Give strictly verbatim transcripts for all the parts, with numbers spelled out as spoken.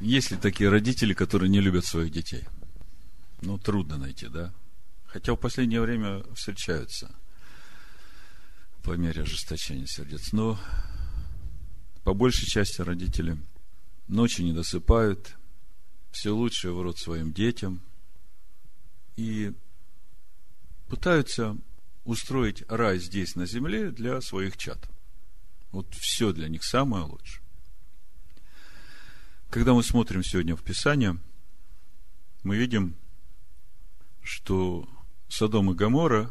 Есть ли такие родители, которые не любят своих детей? Ну, трудно найти, да? Хотя в последнее время встречаются по мере ожесточения сердец. Но по большей части родители ночи не досыпают, все лучшее в рот своим детям и пытаются устроить рай здесь, на земле, для своих чад. Вот все для них самое лучшее. Когда мы смотрим сегодня в Писание, мы видим, что Содом и Гоморра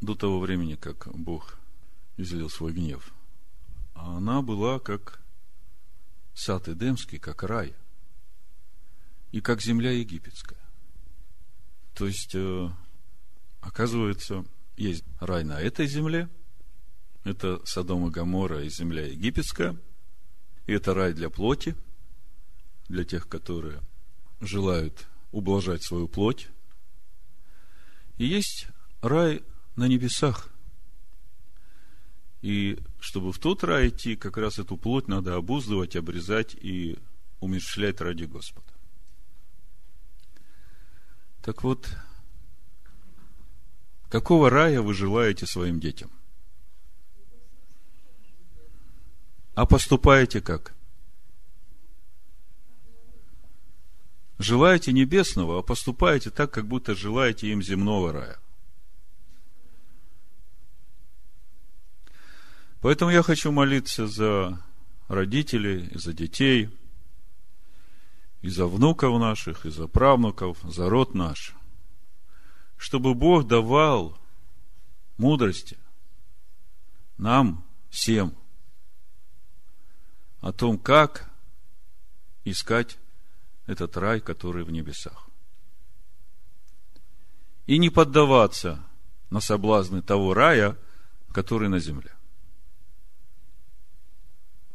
до того времени, как Бог излил свой гнев, она была как сад Эдемский, как рай, и как земля египетская. То есть, оказывается, есть рай на этой земле, это Содом и Гоморра и земля египетская, и это рай для плоти, для тех, которые желают ублажать свою плоть. И есть рай на небесах. И чтобы в тот рай идти, как раз эту плоть надо обуздывать, обрезать и умерщвлять ради Господа. Так вот, какого рая вы желаете своим детям? А поступаете как? Желаете небесного, а поступаете так, как будто желаете им земного рая. Поэтому я хочу молиться за родителей, и за детей, и за внуков наших, и за правнуков, за род наш, чтобы Бог давал мудрости нам всем о том, как искать этот рай, который в небесах. И не поддаваться на соблазны того рая, который на земле.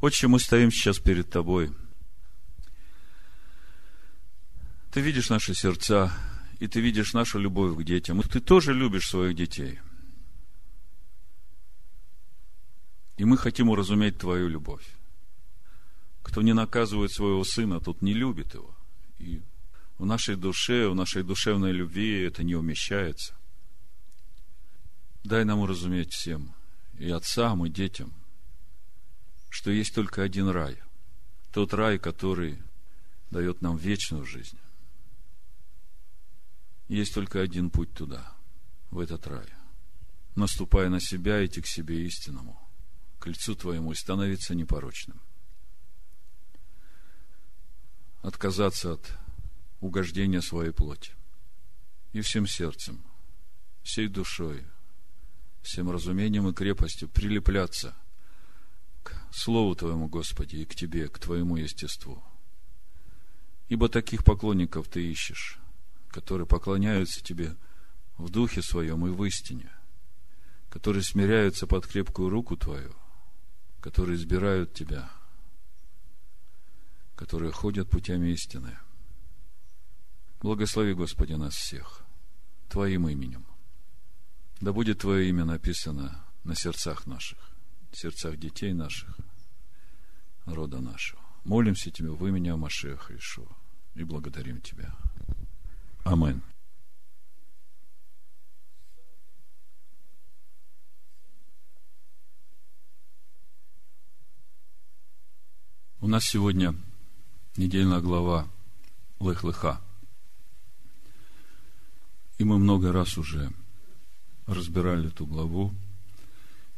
Отче, мы стоим сейчас перед Тобой. Ты видишь наши сердца, и Ты видишь нашу любовь к детям. Ты тоже любишь своих детей. И мы хотим уразуметь Твою любовь. Кто не наказывает своего сына, тот не любит его. И в нашей душе, в нашей душевной любви это не умещается. Дай нам уразуметь всем, и отцам, и детям, что есть только один рай. Тот рай, который дает нам вечную жизнь. Есть только один путь туда, в этот рай. Наступая на себя, идти к себе истинному, к лицу Твоему, и становиться непорочным. Отказаться от угождения своей плоти. И всем сердцем, всей душой, всем разумением и крепостью прилепляться к Слову Твоему, Господи, и к Тебе, к Твоему естеству. Ибо таких поклонников Ты ищешь, которые поклоняются Тебе в духе своем и в истине, которые смиряются под крепкую руку Твою, которые избирают Тебя, которые ходят путями истины. Благослови, Господи, нас всех Твоим именем. Да будет Твое имя написано на сердцах наших, сердцах детей наших, рода нашего. Молимся Тебе в имени Амаше Хришо и благодарим Тебя. Аминь. У нас сегодня недельная глава Лех-Леха. И мы много раз уже разбирали эту главу,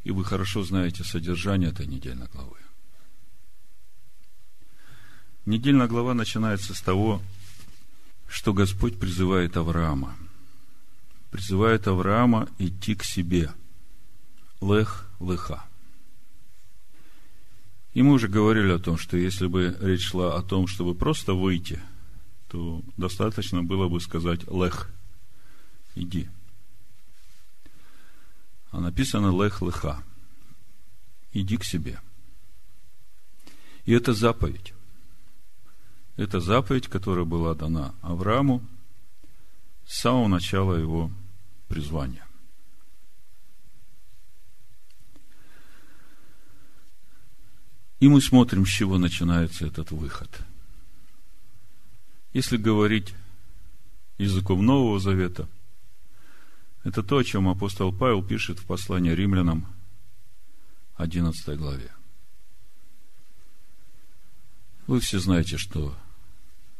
и вы хорошо знаете содержание этой недельной главы. Недельная глава начинается с того, что Господь призывает Авраама. Призывает Авраама идти к себе. Лех-Леха. И мы уже говорили о том, что если бы речь шла о том, чтобы просто выйти, то достаточно было бы сказать «Лех», «иди». А написано «Лех-Леха», «иди к себе». И это заповедь. Это заповедь, которая была дана Аврааму с самого начала его призвания. И мы смотрим, с чего начинается этот выход. Если говорить языком Нового Завета, это то, о чем апостол Павел пишет в послании Римлянам, одиннадцатой главе. Вы все знаете, что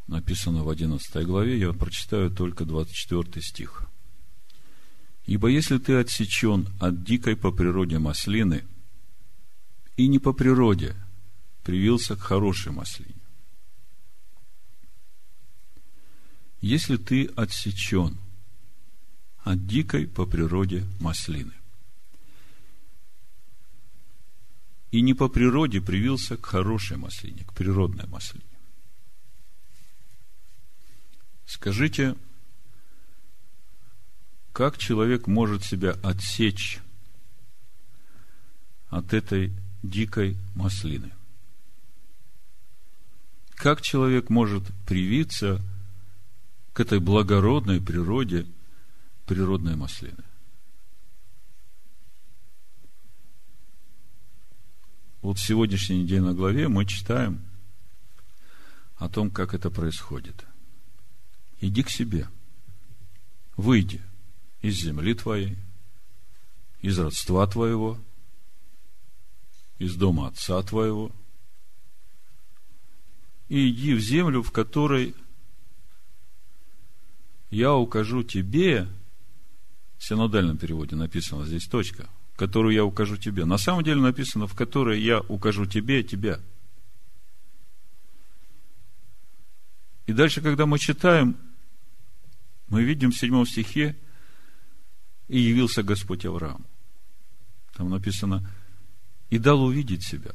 написано в одиннадцатой главе, я прочитаю только двадцать четвёртый стих. «Ибо если ты отсечен от дикой по природе маслины, и не по природе привился к хорошей маслине, если ты отсечен от дикой по природе маслины, и не по природе привился к хорошей маслине, к природной маслине, скажите, как человек может себя отсечь от этой дикой маслины? Как человек может привиться к этой благородной природе, природной маслины? Вот в сегодняшней недельной главе мы читаем о том, как это происходит. Иди к себе, выйди из земли твоей, из родства твоего, из дома отца твоего, и иди в землю, в которой я укажу тебе, в синодальном переводе написано здесь точка, которую я укажу тебе. На самом деле написано, в которой я укажу тебе, тебя. И дальше, когда мы читаем, мы видим в седьмом стихе: «И явился Господь Аврааму». Там написано: «И дал увидеть себя».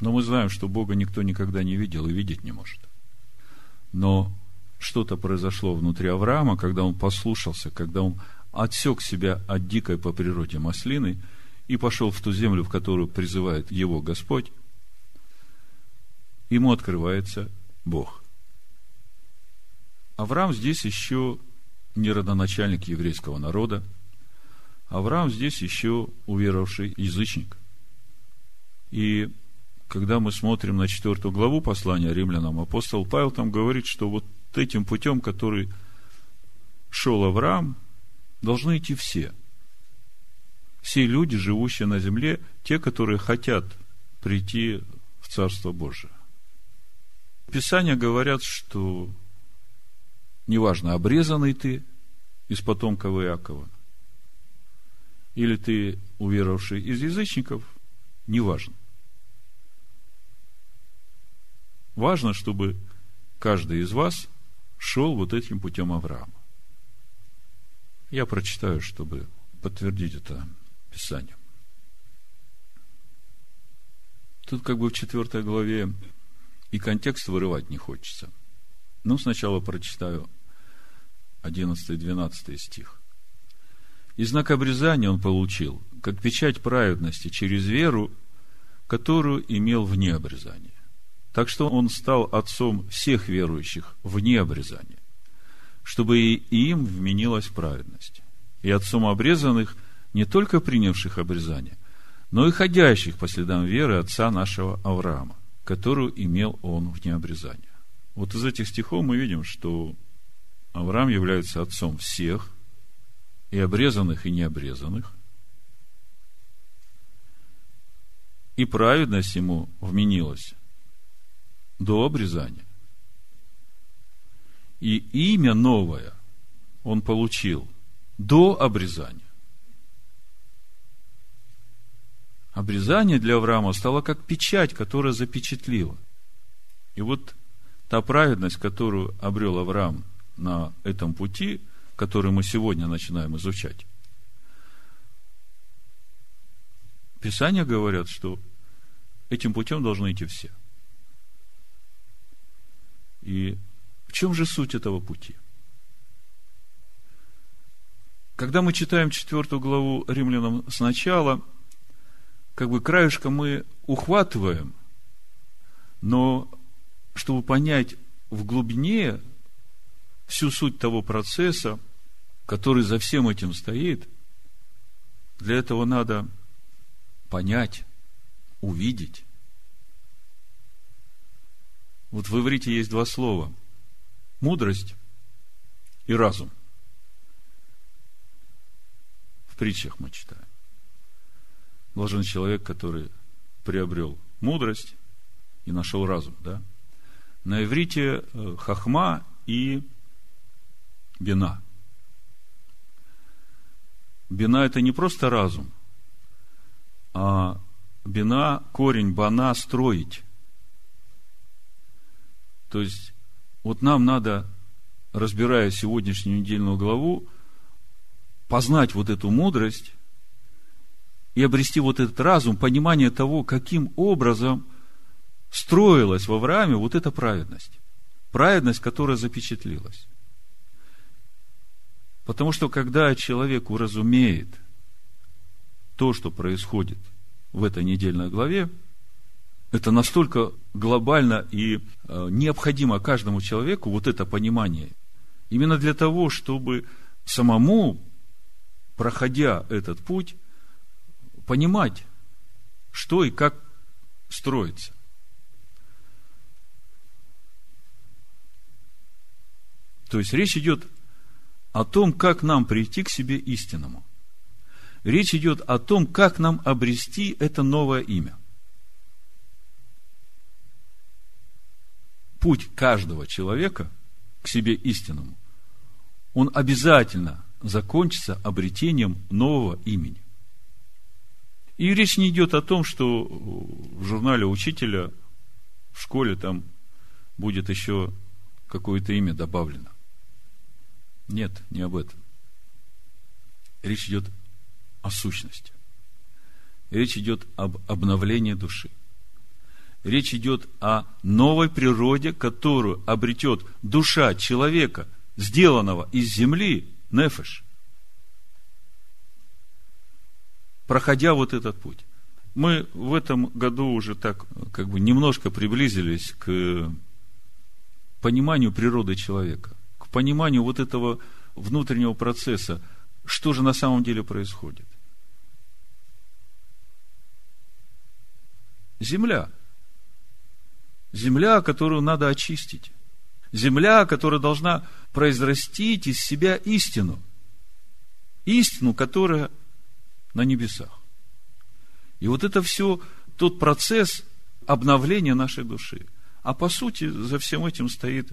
Но мы знаем, что Бога никто никогда не видел и видеть не может. Но что-то произошло внутри Авраама, когда он послушался, когда он отсек себя от дикой по природе маслины и пошел в ту землю, в которую призывает его Господь. Ему открывается Бог. Авраам здесь еще не родоначальник еврейского народа. Авраам здесь еще уверовавший язычник. И когда мы смотрим на четвертую главу послания Римлянам, апостол Павел там говорит, что вот этим путем, который шел Авраам, должны идти все. Все люди, живущие на земле, те, которые хотят прийти в Царство Божие. Писания говорят, что неважно, обрезанный ты из потомков Иакова или ты уверовавший из язычников, неважно. Важно, чтобы каждый из вас шел вот этим путем Авраама. Я прочитаю, чтобы подтвердить это Писание. Тут как бы в четвертой главе и контекст вырывать не хочется. Ну, сначала прочитаю одиннадцатый-двенадцатый стих. «И знак обрезания он получил, как печать праведности через веру, которую имел вне обрезания. Так что он стал отцом всех верующих вне обрезания, чтобы и им вменилась праведность, и отцом обрезанных, не только принявших обрезание, но и ходящих по следам веры отца нашего Авраама, которую имел он вне обрезания». Вот из этих стихов мы видим, что Авраам является отцом всех, и обрезанных, и необрезанных. И праведность ему вменилась до обрезания. И имя новое он получил до обрезания. Обрезание для Авраама стало как печать, которая запечатлила. И вот та праведность, которую обрел Авраам на этом пути, который мы сегодня начинаем изучать, Писания говорят, что этим путем должны идти все. И в чем же суть этого пути? Когда мы читаем четвертую главу Римлянам сначала, как бы краешком мы ухватываем, но чтобы понять в глубине всю суть того процесса, который за всем этим стоит, для этого надо понять, увидеть. Вот в иврите есть два слова: мудрость и разум. В притчах мы читаем. Должен человек, который приобрел мудрость и нашел разум, да? На иврите хохма и бина. Бина – это не просто разум, а бина – корень бана – строить. То есть, вот нам надо, разбирая сегодняшнюю недельную главу, познать вот эту мудрость и обрести вот этот разум, понимание того, каким образом строилась в Аврааме вот эта праведность. Праведность, которая запечатлилась. Потому что, когда человек уразумеет то, что происходит в этой недельной главе, это настолько глобально и необходимо каждому человеку, вот это понимание, именно для того, чтобы самому, проходя этот путь, понимать, что и как строится. То есть, речь идет о том, как нам прийти к себе истинному. Речь идет о том, как нам обрести это новое имя. Путь каждого человека к себе истинному, он обязательно закончится обретением нового имени. И речь не идет о том, что в журнале учителя, в школе там будет еще какое-то имя добавлено. Нет, не об этом. Речь идет о сущности. Речь идет об обновлении души. Речь идет о новой природе, которую обретет душа человека, сделанного из земли, нефеш, проходя вот этот путь. Мы в этом году уже так, как бы, немножко приблизились к пониманию природы человека, к пониманию вот этого внутреннего процесса, что же на самом деле происходит. Земля. Земля, которую надо очистить. Земля, которая должна произрастить из себя истину. Истину, которая на небесах. И вот это все тот процесс обновления нашей души. А по сути, за всем этим стоит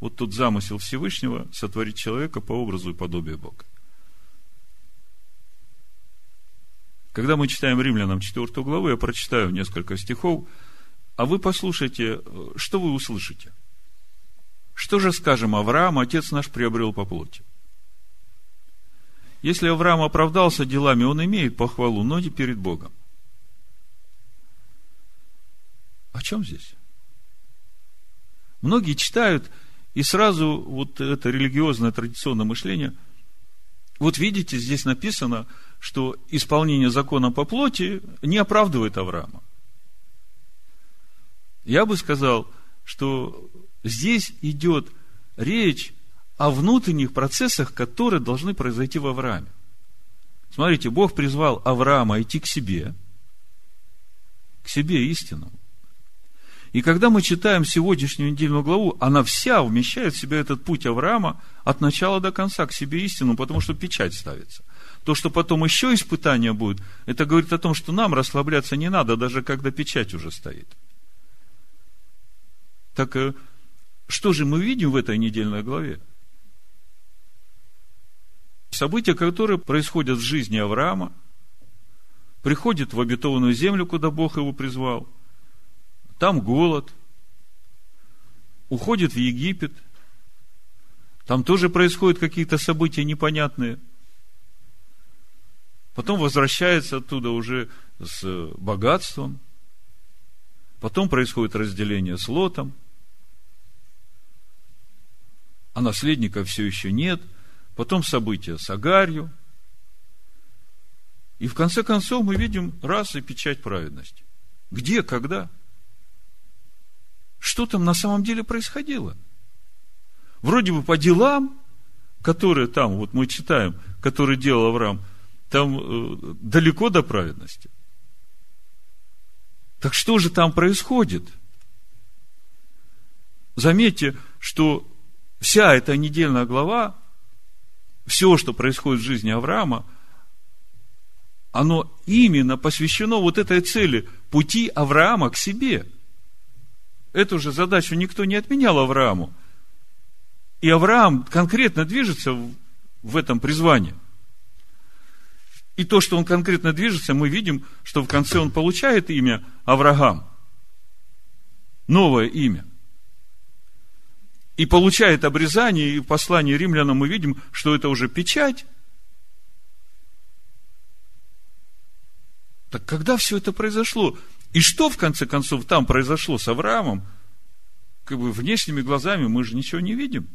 вот тот замысел Всевышнего сотворить человека по образу и подобию Бога. Когда мы читаем Римлянам четвёртую главу, я прочитаю несколько стихов, а вы послушайте, что вы услышите. Что же скажем Авраам, отец наш приобрел по плоти? Если Авраам оправдался делами, он имеет похвалу, но не перед Богом. О чем здесь? Многие читают, и сразу вот это религиозное традиционное мышление. Вот видите, здесь написано, что исполнение закона по плоти не оправдывает Авраама. Я бы сказал, что здесь идет речь о внутренних процессах, которые должны произойти в Аврааме. Смотрите, Бог призвал Авраама идти к себе, к себе истинному. И когда мы читаем сегодняшнюю недельную главу, она вся вмещает в себя этот путь Авраама от начала до конца к себе истину, потому что печать ставится. То, что потом еще испытания будут, это говорит о том, что нам расслабляться не надо, даже когда печать уже стоит. Так что же мы видим в этой недельной главе? События, которые происходят в жизни Авраама, приходит в обетованную землю, куда Бог его призвал, там голод, уходит в Египет, там тоже происходят какие-то события непонятные, потом возвращается оттуда уже с богатством, потом происходит разделение с Лотом, а наследника все еще нет, потом события с Агарью, и в конце концов мы видим раз и печать праведности. Где, когда? Что там на самом деле происходило? Вроде бы по делам, которые там, вот мы читаем, которые делал Авраам, там э, далеко до праведности. Так что же там происходит? Заметьте, что вся эта недельная глава, все, что происходит в жизни Авраама, оно именно посвящено вот этой цели – пути Авраама к себе. Эту же задачу никто не отменял Аврааму. И Авраам конкретно движется в этом призвании. И то, что он конкретно движется, мы видим, что в конце он получает имя Авраам, новое имя. И получает обрезание, и в послании римлянам мы видим, что это уже печать. Так когда все это произошло? И что, в конце концов, там произошло с Авраамом? Как бы внешними глазами мы же ничего не видим.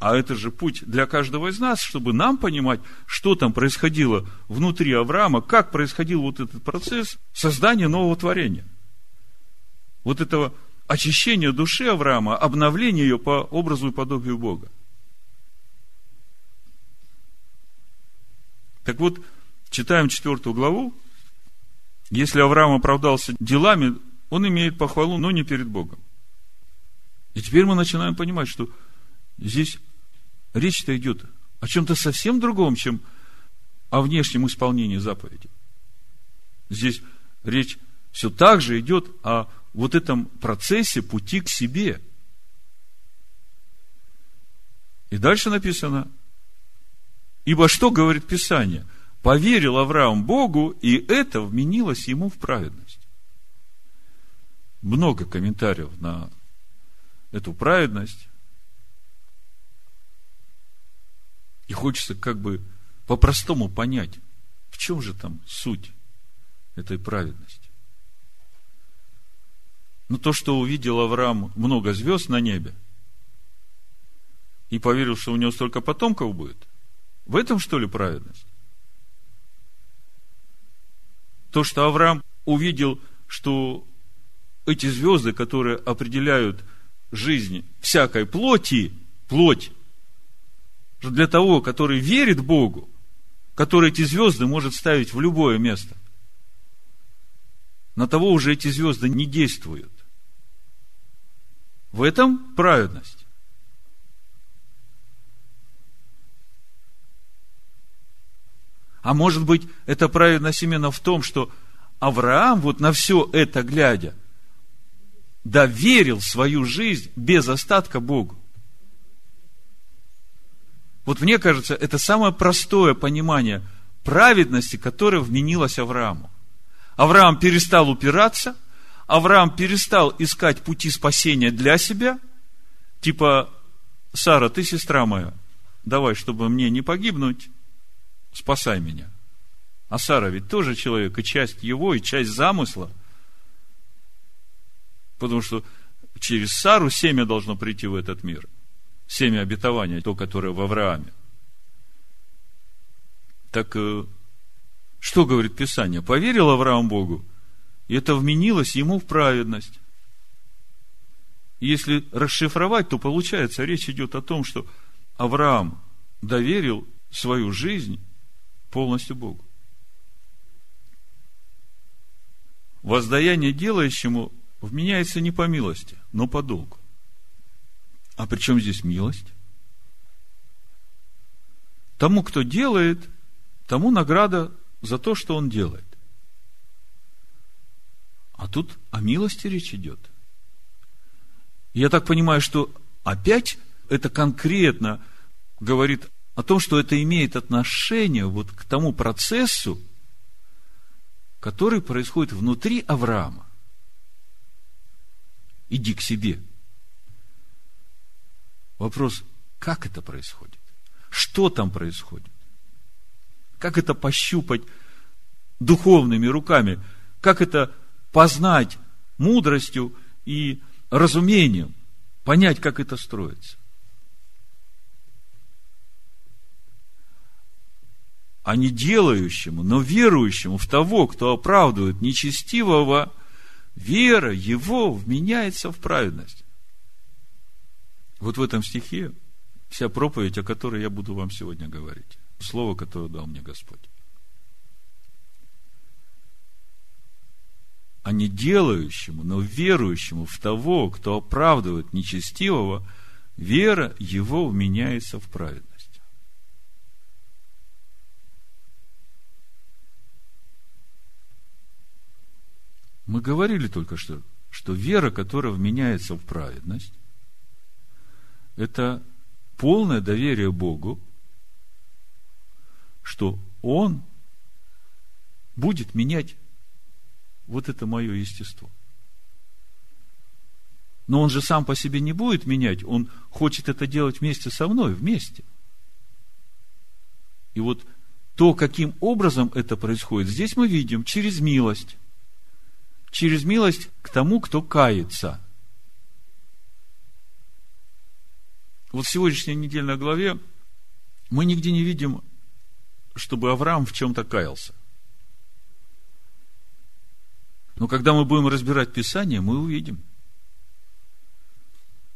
А это же путь для каждого из нас, чтобы нам понимать, что там происходило внутри Авраама, как происходил вот этот процесс создания нового творения. Вот этого очищения души Авраама, обновления ее по образу и подобию Бога. Так вот, читаем четвертую главу. Если Авраам оправдался делами, он имеет похвалу, но не перед Богом. И теперь мы начинаем понимать, что здесь речь-то идет о чем-то совсем другом, чем о внешнем исполнении заповеди. Здесь речь все так же идет о вот этом процессе пути к себе. И дальше написано: ибо что говорит Писание? Поверил Авраам Богу, и это вменилось ему в праведность. Много комментариев на эту праведность. И хочется как бы по-простому понять, в чем же там суть этой праведности. Но то, что увидел Авраам много звезд на небе и поверил, что у него столько потомков будет, в этом, что ли, праведность? То, что Авраам увидел, что эти звезды, которые определяют жизнь всякой плоти, плоть, для того, который верит Богу, который эти звезды может ставить в любое место, на того уже эти звезды не действуют. В этом праведность. А может быть, это праведность именно в том, что Авраам, вот на все это глядя, доверил свою жизнь без остатка Богу. Вот мне кажется, это самое простое понимание праведности, которое вменилось Аврааму. Авраам перестал упираться, Авраам перестал искать пути спасения для себя, типа: Сара, ты сестра моя, давай, чтобы мне не погибнуть, спасай меня. А Сара ведь тоже человек, и часть его, и часть замысла, потому что через Сару семя должно прийти в этот мир. Семя обетования, то, которое в Аврааме. Так, что говорит Писание? Поверил Авраам Богу, и это вменилось ему в праведность. Если расшифровать, то получается, речь идет о том, что Авраам доверил свою жизнь полностью Богу. Воздаяние делающему вменяется не по милости, но по долгу. А при чем здесь милость? Тому, кто делает, тому награда за то, что он делает. А тут о милости речь идет. Я так понимаю, что опять это конкретно говорит о том, что это имеет отношение вот к тому процессу, который происходит внутри Авраама. Иди к себе. Вопрос, как это происходит? Что там происходит? Как это пощупать духовными руками? Как это познать мудростью и разумением? Понять, как это строится? А не делающему, но верующему в того, кто оправдывает нечестивого, вера его вменяется в праведность. Вот в этом стихе вся проповедь, о которой я буду вам сегодня говорить. Слово, которое дал мне Господь. а не делающему, но верующему в того, кто оправдывает нечестивого, вера его вменяется в праведность. Мы говорили только что, что вера, которая вменяется в праведность, это полное доверие Богу, что Он будет менять вот это мое естество. Но Он же сам по себе не будет менять, Он хочет это делать вместе со мной, вместе. И вот то, каким образом это происходит, здесь мы видим через милость. Через милость к тому, кто кается. Вот в сегодняшней недельной главе мы нигде не видим, чтобы Авраам в чем-то каялся. Но когда мы будем разбирать Писание, мы увидим,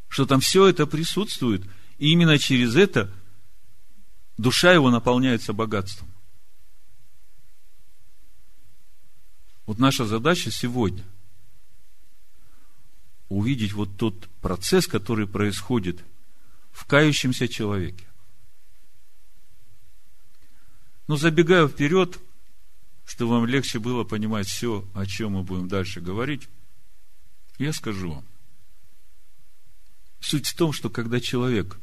что там все это присутствует, и именно через это душа его наполняется богатством. Вот наша задача сегодня увидеть вот тот процесс, который происходит в кающемся человеке. Но забегая вперед, чтобы вам легче было понимать все, о чем мы будем дальше говорить, я скажу вам. Суть в том, что когда человек,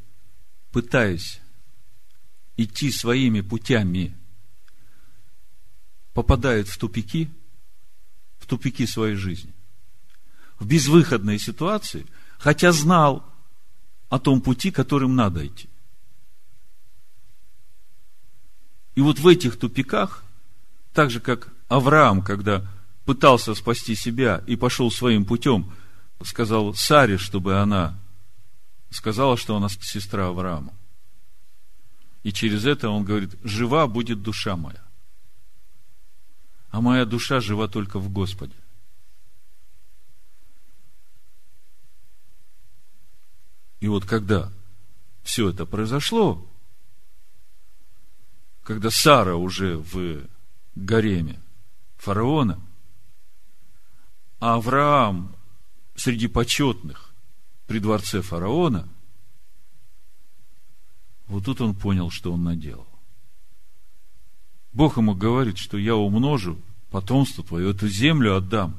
пытаясь идти своими путями, попадает в тупики, в тупики своей жизни, в безвыходной ситуации, хотя знал о том пути, которым надо идти. И вот в этих тупиках, так же, как Авраам, когда пытался спасти себя и пошел своим путем, сказал Саре, чтобы она сказала, что она сестра Авраама. И через это он говорит: жива будет душа моя. А моя душа жива только в Господе. И вот когда все это произошло, когда Сара уже в гареме фараона, а Авраам среди почетных при дворце фараона, вот тут он понял, что он наделал. Бог ему говорит, что я умножу потомство твое, эту землю отдам.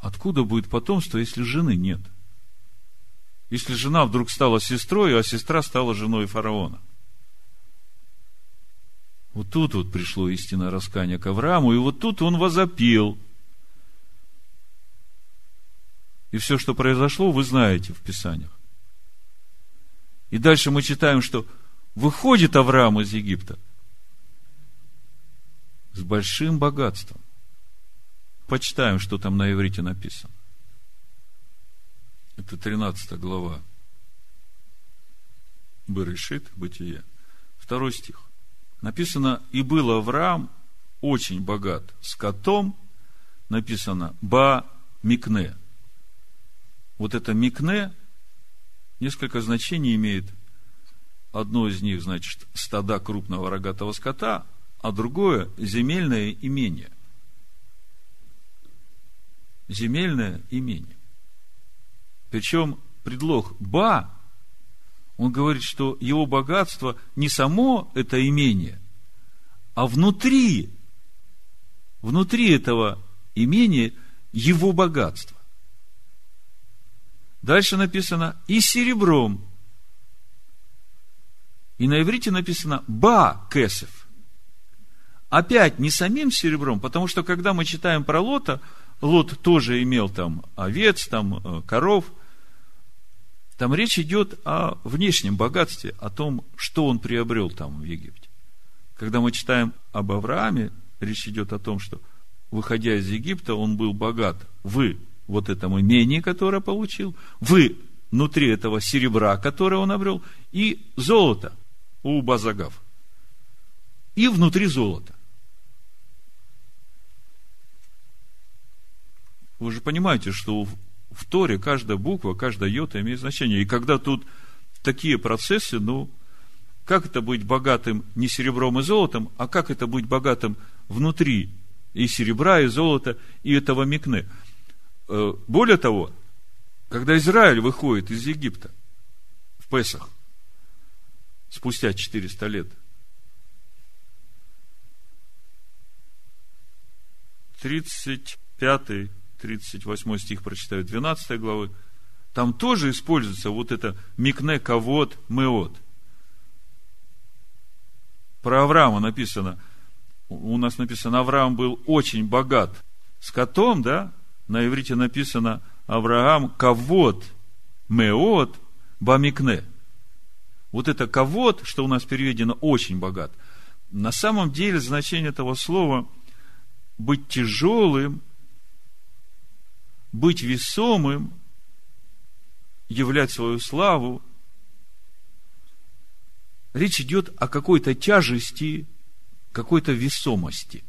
Откуда будет потомство, если жены нет? Если жена вдруг стала сестрой, а сестра стала женой фараона. Вот тут вот пришло истинное раскаяние к Аврааму, и вот тут он возопил. И все, что произошло, вы знаете в Писаниях. И дальше мы читаем, что выходит Авраам из Египта с большим богатством. Почитаем, что там на иврите написано. Это тринадцатая глава Берешит, Бытие, второй стих. Написано: и был Авраам очень богат скотом, написано ба микне. Вот это микне несколько значений имеет. Одно из них, значит, стада крупного рогатого скота, а другое земельное имение. Земельное имение. Причем предлог ба, он говорит, что его богатство не само это имение, а внутри, внутри этого имения его богатство. Дальше написано: и серебром. И на иврите написано ба кэсэф. Опять не самим серебром, потому что когда мы читаем про Лота, Лот тоже имел там овец, там коров, там речь идет о внешнем богатстве, о том, что он приобрел там в Египте. Когда мы читаем об Аврааме, речь идет о том, что, выходя из Египта, он был богат в вот этом имении, которое получил, в внутри этого серебра, которое он обрел, и золото у базагав, и внутри золота. Вы же понимаете, что в Торе каждая буква, каждая йота имеет значение. И когда тут такие процессы, ну, как это быть богатым не серебром и золотом, а как это быть богатым внутри и серебра, и золота, и этого микне. Более того, когда Израиль выходит из Египта в Песах, спустя четыреста лет, тридцать пятый тридцать восьмой стих прочитаю двенадцатой главы, там тоже используется вот это микне, ковод, меот. Про Авраама написано, у нас написано, Авраам был очень богат скотом, да? На иврите написано Авраам ковод, меот, бамикне. Вот это ковод, что у нас переведено очень богат. На самом деле значение этого слова быть тяжелым, быть весомым, являть свою славу. Речь идет о какой-то тяжести, какой-то весомости.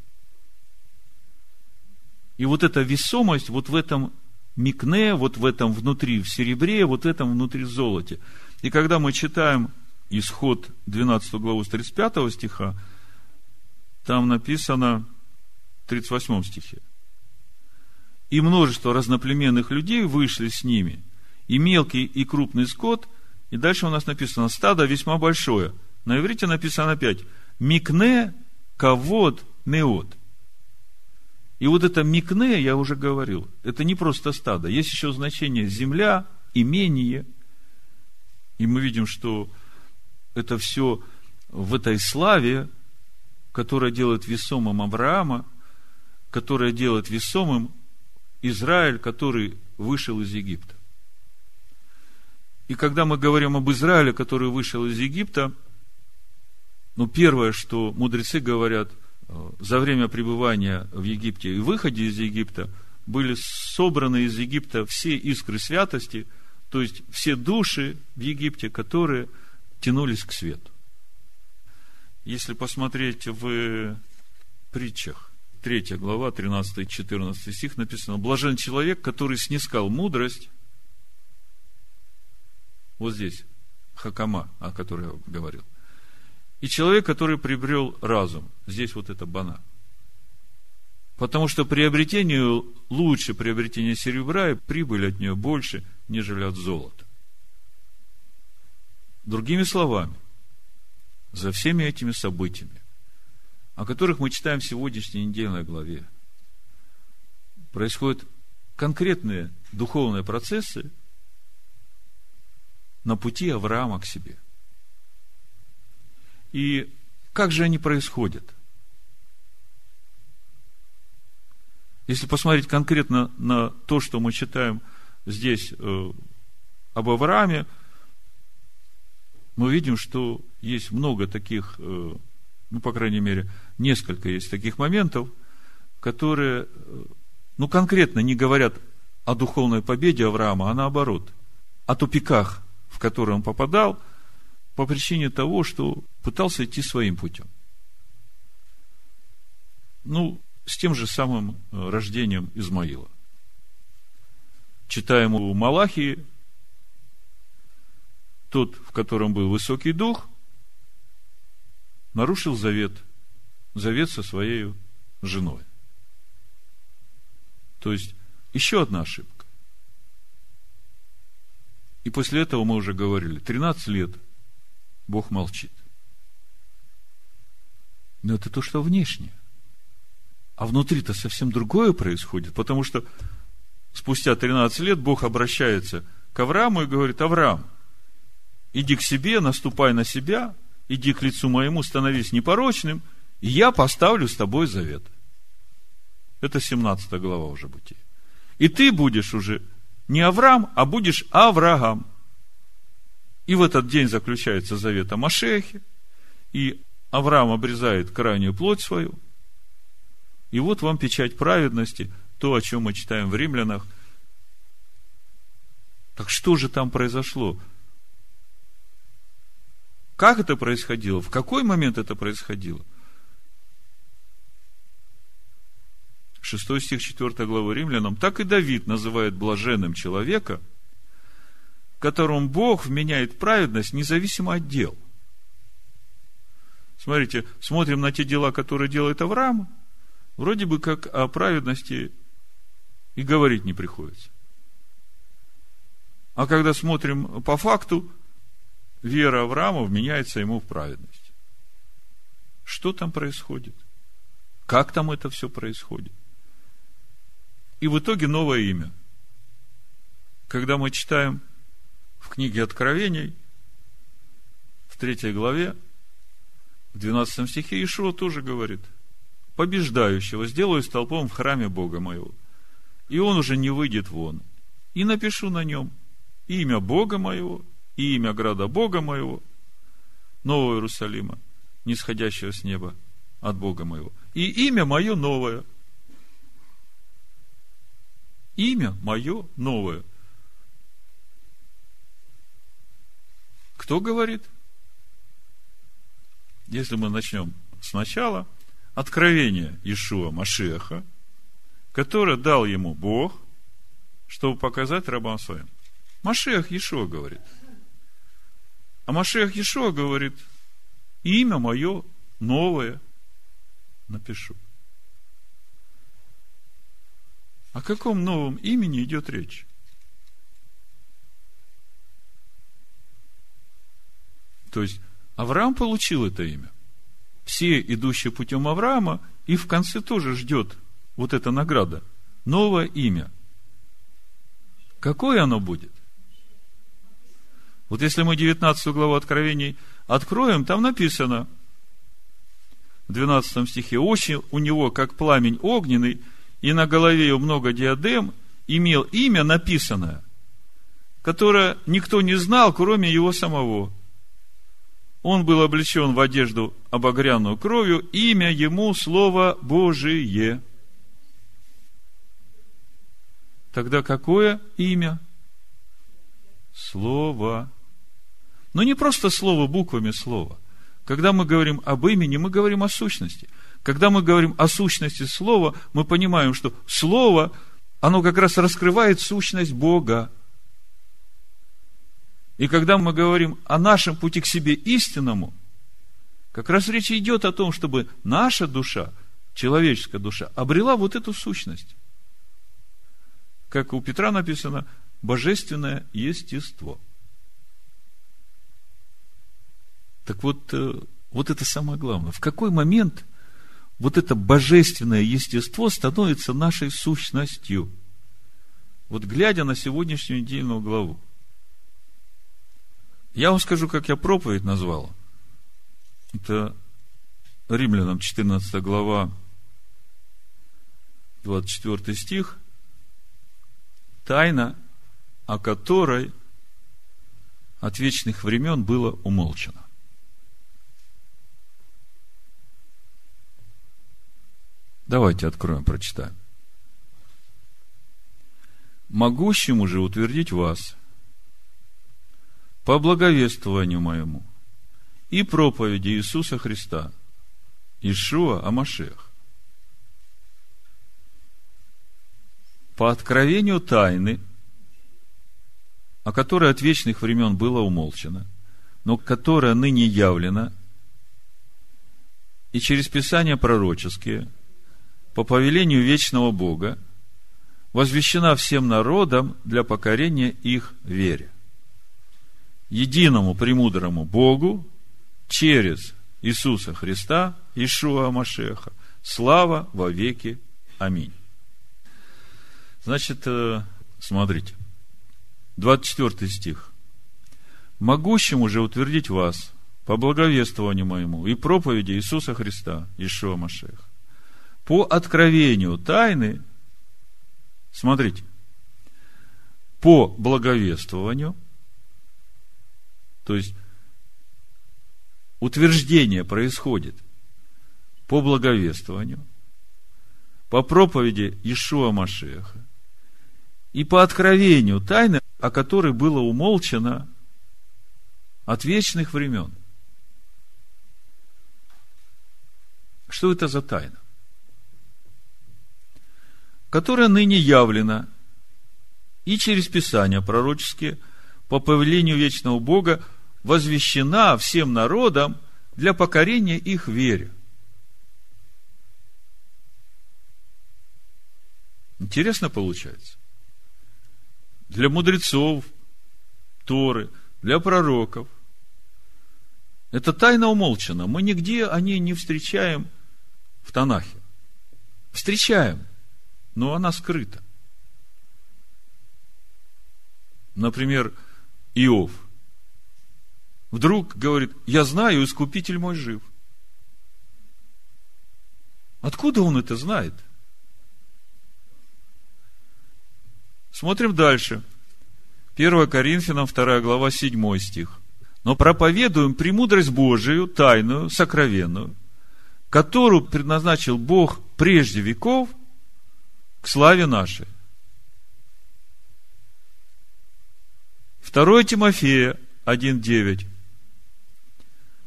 И вот эта весомость вот в этом микне, вот в этом внутри в серебре, вот в этом внутри в золоте. И когда мы читаем Исход двенадцатую главу с тридцать пятого стиха, там написано в тридцать восьмом стихе: «И множество разноплеменных людей вышли с ними, и мелкий, и крупный скот». И дальше у нас написано «стадо весьма большое». На иврите написано опять «микне, ковод, меот». И вот это микне, я уже говорил, это не просто стадо. Есть еще значение «земля», «имение». И мы видим, что это все в этой славе, которая делает весомым Авраама, которая делает весомым Израиль, который вышел из Египта. И когда мы говорим об Израиле, который вышел из Египта, ну, первое, что мудрецы говорят, за время пребывания в Египте и выходе из Египта были собраны из Египта все искры святости, то есть все души в Египте, которые тянулись к свету. Если посмотреть в Притчах, третья глава, тринадцатый-четырнадцатый стих, написано: «Блажен человек, который снискал мудрость». Вот здесь хохма, о которой я говорил. «И человек, который приобрел разум». Здесь вот это бана. Потому что приобретение лучше, приобретение серебра, и прибыль от нее больше, нежели от золота. Другими словами, за всеми этими событиями, о которых мы читаем в сегодняшней недельной главе, происходят конкретные духовные процессы на пути Авраама к себе. И как же они происходят? Если посмотреть конкретно на то, что мы читаем здесь об Аврааме, мы видим, что есть много таких, ну, по крайней мере, несколько есть таких моментов, которые, ну, конкретно не говорят о духовной победе Авраама, а наоборот, о тупиках, в который он попадал по причине того, что пытался идти своим путем. Ну, с тем же самым рождением Измаила. Читаем у Малахии: тот, в котором был высокий дух, нарушил завет, завет со своей женой. То есть, еще одна ошибка. И после этого мы уже говорили, тринадцать лет Бог молчит. Но это то, что внешне. А внутри-то совсем другое происходит, потому что спустя тринадцать лет Бог обращается к Аврааму и говорит: Авраам, иди к себе, наступай на себя, иди к лицу моему, становись непорочным, и я поставлю с тобой завет. Это семнадцатая глава уже Бытия. И ты будешь уже не Авраам, а будешь Авраам. И в этот день заключается завет о Машехе, и Авраам обрезает крайнюю плоть свою. И вот вам печать праведности, то, о чем мы читаем в Римлянах. Так что же там произошло? Как это происходило? В какой момент это происходило? шестой стих четвёртой главы Римлянам: «Так и Давид называет блаженным человека, которому Бог вменяет праведность независимо от дел». Смотрите, смотрим на те дела, которые делает Авраам, вроде бы как о праведности и говорить не приходится. А когда смотрим по факту, вера Авраама вменяется ему в праведность. Что там происходит? Как там это все происходит? И в итоге новое имя. Когда мы читаем в книге Откровений, в третьей главе, в двенадцатом стихе, Иешуа тоже говорит: побеждающего сделаю столпом в храме Бога моего, и он уже не выйдет вон, и напишу на нем имя Бога моего и имя града Бога моего, Нового Иерусалима, нисходящего с неба от Бога моего, и имя мое новое. Имя мое новое. Кто говорит? Если мы начнем сначала, откровение Иешуа Машеха, которое дал ему Бог, чтобы показать рабам своим. Машех Иешуа говорит. А Машех Иешуа говорит: имя мое новое напишу. О каком новом имени идет речь? То есть Авраам получил это имя. Все, идущие путем Авраама, и в конце тоже ждет вот эта награда. Новое имя. Какое оно будет? Вот если мы девятнадцатую главу Откровений откроем, там написано в двенадцатом стихе: «Очи у него, как пламень огненный, и на голове его много диадем, имел имя написанное, которое никто не знал, кроме его самого. Он был облечен в одежду, обогрянную кровью, имя ему Слово Божие». Тогда какое имя? Слово. Но не просто слово буквами слова. Когда мы говорим об имени, мы говорим о сущности. Когда мы говорим о сущности слова, мы понимаем, что слово, оно как раз раскрывает сущность Бога. И когда мы говорим о нашем пути к себе истинному, как раз речь идет о том, чтобы наша душа, человеческая душа, обрела вот эту сущность. Как у Петра написано: божественное естество. Так вот, вот это самое главное. В какой момент вот это божественное естество становится нашей сущностью? Вот глядя на сегодняшнюю недельную главу, я вам скажу, как я проповедь назвал. Это Римлянам четырнадцатая глава, двадцать четвёртый стих. Тайна, о которой от вечных времен было умолчено. Давайте откроем, прочитаем. «Могущему же утвердить вас по благовествованию моему и проповеди Иисуса Христа, Иешуа ха-Машиаха, по откровению тайны, о которой от вечных времен было умолчено, но которая ныне явлена, и через Писания пророческие, по повелению вечного Бога, возвещена всем народам для покорения их вере. Единому премудрому Богу через Иисуса Христа, Иешуа ха-Машиаха, слава во веки. Аминь». Значит, смотрите, двадцать четвёртый стих. «Могущему же утвердить вас по благовествованию моему и проповеди Иисуса Христа, Иешуа ха-Машиаха, по откровению тайны». Смотрите, по благовествованию, то есть утверждение происходит по благовествованию, по проповеди Иешуа ха-Машиаха и по откровению тайны, о которой было умолчено от вечных времен. Что это за тайна? Которая ныне явлена и через Писания пророческие, по повелению вечного Бога, возвещена всем народам для покорения их вере. Интересно получается. Для мудрецов Торы, для пророков. Это тайна умолчана. Мы нигде о ней не встречаем в Танахе. Встречаем, но она скрыта. Например, Иов. Вдруг говорит: я знаю, Искупитель мой жив. Откуда он это знает? Смотрим дальше. первое Коринфянам, вторая глава, седьмой стих. «Но проповедуем премудрость Божию, тайную, сокровенную, которую предназначил Бог прежде веков к славе нашей». второе Тимофея, один девять.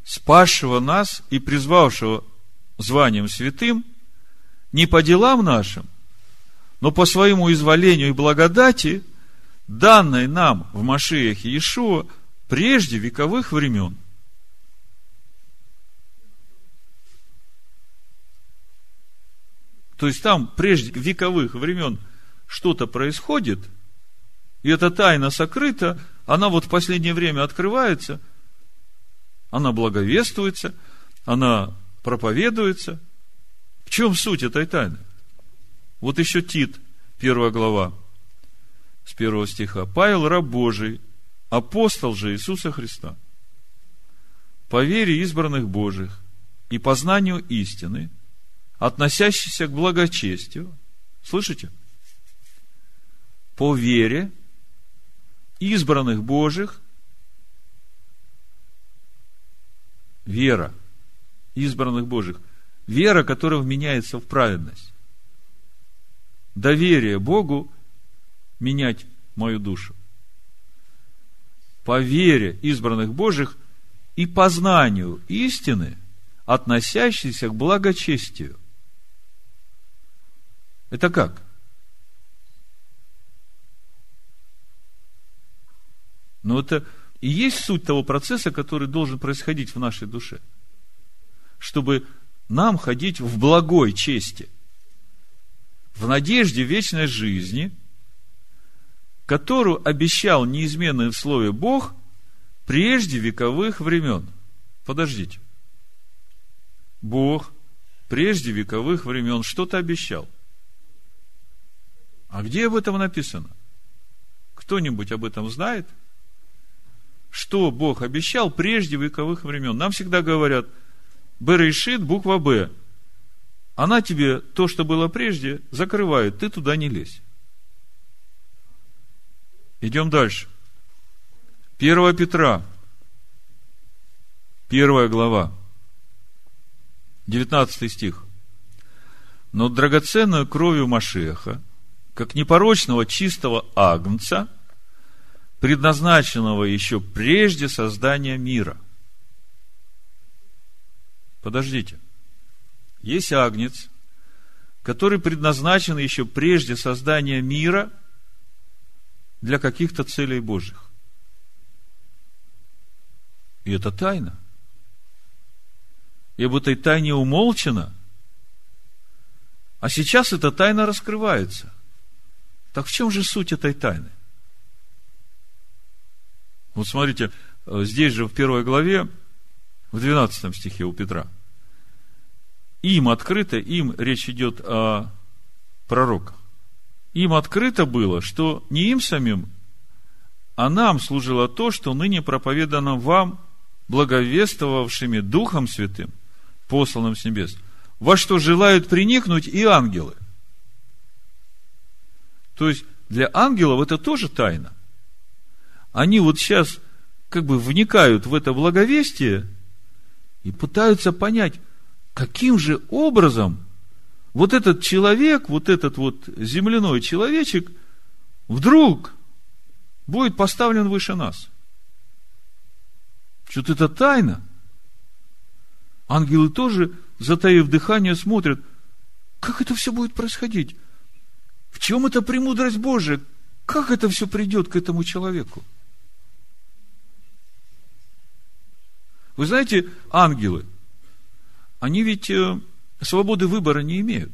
«Спасшего нас и призвавшего званием святым не по делам нашим, но по своему изволению и благодати, данной нам в Машиахе Иешуа прежде вековых времен». То есть там прежде вековых времен что-то происходит, и эта тайна сокрыта, она вот в последнее время открывается, она благовествуется, она проповедуется. В чем суть этой тайны? Вот еще Тит, первая глава, с первого стиха. «Павел, раб Божий, апостол же Иисуса Христа, по вере избранных Божьих и по знанию истины, относящийся к благочестию». Слышите? По вере избранных Божьих. Вера избранных Божьих. Вера, которая вменяется в праведность. Доверие Богу менять мою душу. По вере избранных Божьих и по знанию истины, относящейся к благочестию. Это как? Но это и есть суть того процесса, который должен происходить в нашей душе, чтобы нам ходить в благой чести, в надежде вечной жизни, которую обещал неизменный в слове Бог прежде вековых времен. Подождите. Бог прежде вековых времен что-то обещал. А где об этом написано? Кто-нибудь об этом знает? Что Бог обещал прежде вековых времен? Нам всегда говорят: Берешит, буква Б. Она тебе то, что было прежде, закрывает. Ты туда не лезь. Идем дальше. первое Петра, первая глава, девятнадцатый стих. «Но драгоценную кровью Машеха, как непорочного чистого агнца, предназначенного еще прежде создания мира». Подождите. Есть агнец, который предназначен еще прежде создания мира для каких-то целей Божьих. И это тайна. И об этой тайне умолчено. А сейчас эта тайна раскрывается. Так в чем же суть этой тайны? Вот смотрите, здесь же в первой главе, в двенадцатом стихе у Петра. Им открыто, им речь идет о пророках. Им открыто было, что не им самим, а нам служило то, что ныне проповедано вам, благовествовавшими Духом Святым, посланным с небес, во что желают приникнуть и ангелы. То есть для ангелов это тоже тайна. Они вот сейчас как бы вникают в это благовестие и пытаются понять, каким же образом вот этот человек, вот этот вот земляной человечек вдруг будет поставлен выше нас? Что-то это тайна. Ангелы тоже, затаив дыхание, смотрят, как это все будет происходить? В чем эта премудрость Божия? Как это все придет к этому человеку? Вы знаете, ангелы, они ведь свободы выбора не имеют.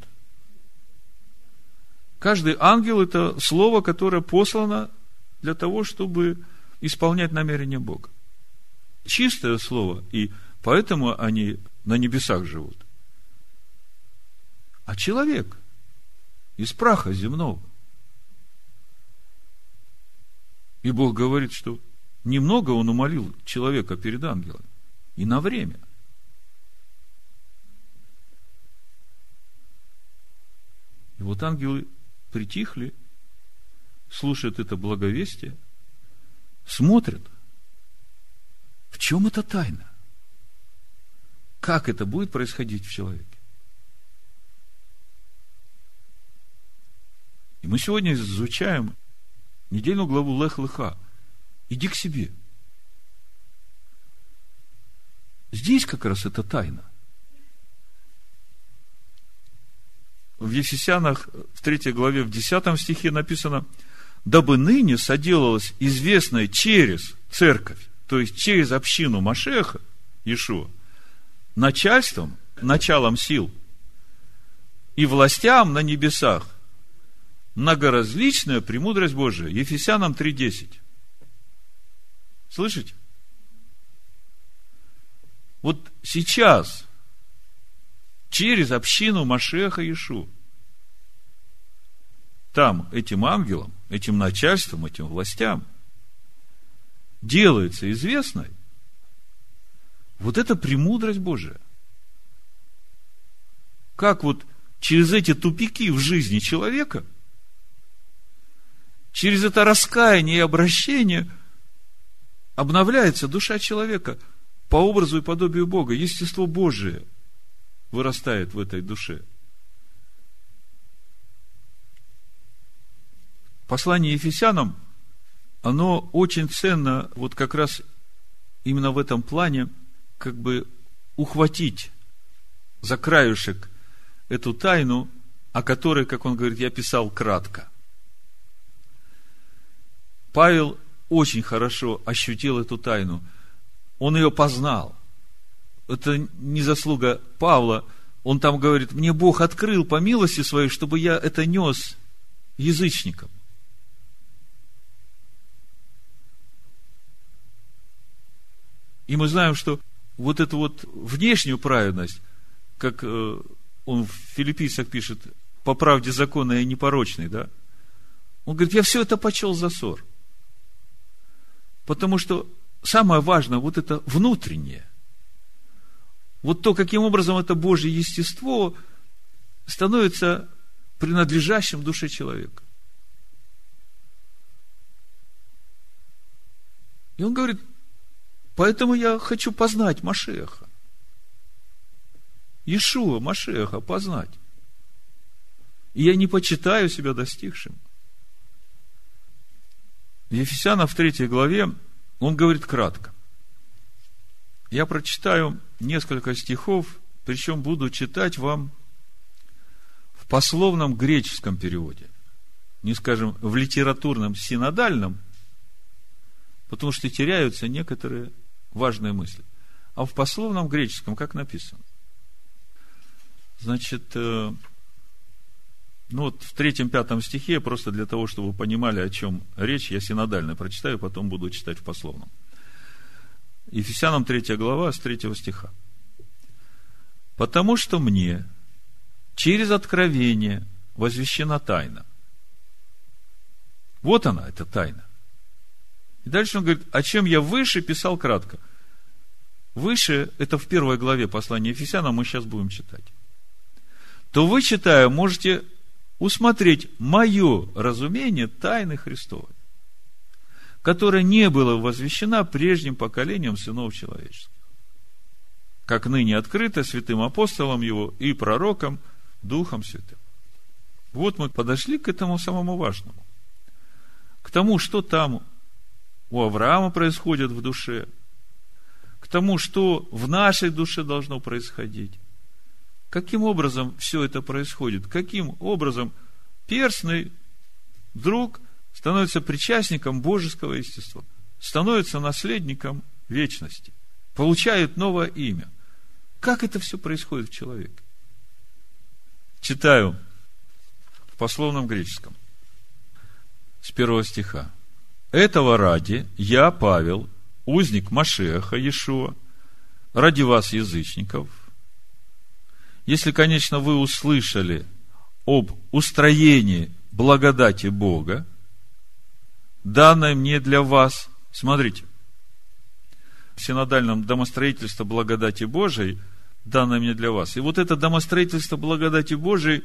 Каждый ангел – это слово, которое послано для того, чтобы исполнять намерение Бога. Чистое слово, и поэтому они на небесах живут. А человек из праха земного. И Бог говорит, что немного он умолил человека перед ангелом. И на время. И вот ангелы притихли, слушают это благовестие, смотрят, в чем эта тайна? Как это будет происходить в человеке? И мы сегодня изучаем недельную главу Лех-Леха. Иди к себе. Здесь как раз эта тайна. В Ефесянах, в третьей главе, в десятом стихе написано: «Дабы ныне соделалось известное через церковь, то есть через общину Машеха, Иешуа, начальством, началом сил и властям на небесах многоразличная премудрость Божия». Ефесянам три десять. Слышите? Вот сейчас через общину Машеха Иешуа там этим ангелам, этим начальством, этим властям делается известной вот эта премудрость Божия. Как вот через эти тупики в жизни человека, через это раскаяние и обращение обновляется душа человека по образу и подобию Бога. Естество Божие вырастает в этой душе. Послание Ефесянам, оно очень ценно вот как раз именно в этом плане, как бы ухватить за краешек эту тайну, о которой, как он говорит, я писал кратко. Павел очень хорошо ощутил эту тайну. Он ее познал. Это не заслуга Павла. Он там говорит: мне Бог открыл по милости своей, чтобы я это нес язычникам. И мы знаем, что вот эту вот внешнюю праведность, как он в Филиппийцах пишет, по правде законной и непорочной, да? Он говорит: я все это почел за ссор. Потому что самое важное вот это внутреннее. Вот то, каким образом это Божье естество становится принадлежащим душе человека. И он говорит: поэтому я хочу познать Машеха. Иешуа Машеха познать. И я не почитаю себя достигшим. В Ефесянам в третьей главе он говорит кратко. Я прочитаю несколько стихов, причем буду читать вам в пословном греческом переводе. Не скажем, в литературном синодальном, потому что теряются некоторые важные мысли. А в пословном греческом, как написано? Значит, ну вот в третьем-пятом стихе, просто для того, чтобы вы понимали, о чем речь, я синодально прочитаю, потом буду читать в пословном. Ефесянам третья глава, с третьего стиха. «Потому что мне через откровение возвещена тайна». Вот она, эта тайна. И дальше он говорит: о чем я выше писал кратко. Выше, это в первой главе послания Ефесянам, мы сейчас будем читать. То вы, читая, можете усмотреть мое разумение тайны Христовой, которая не была возвещена прежним поколением сынов человеческих, как ныне открыто святым апостолом его и пророком Духом Святым. Вот мы подошли к этому самому важному, к тому, что там у Авраама происходит в душе, к тому, что в нашей душе должно происходить. Каким образом все это происходит? Каким образом перстный вдруг становится причастником божеского естества, становится наследником вечности, получает новое имя? Как это все происходит в человеке? Читаю в пословном греческом, с первого стиха. «Этого ради я, Павел, узник Машеха Иешуа, ради вас, язычников, если, конечно, вы услышали об устроении благодати Бога, данной мне для вас». Смотрите, в синодальном домостроительство благодати Божией, данное мне для вас. И вот это домостроительство благодати Божией,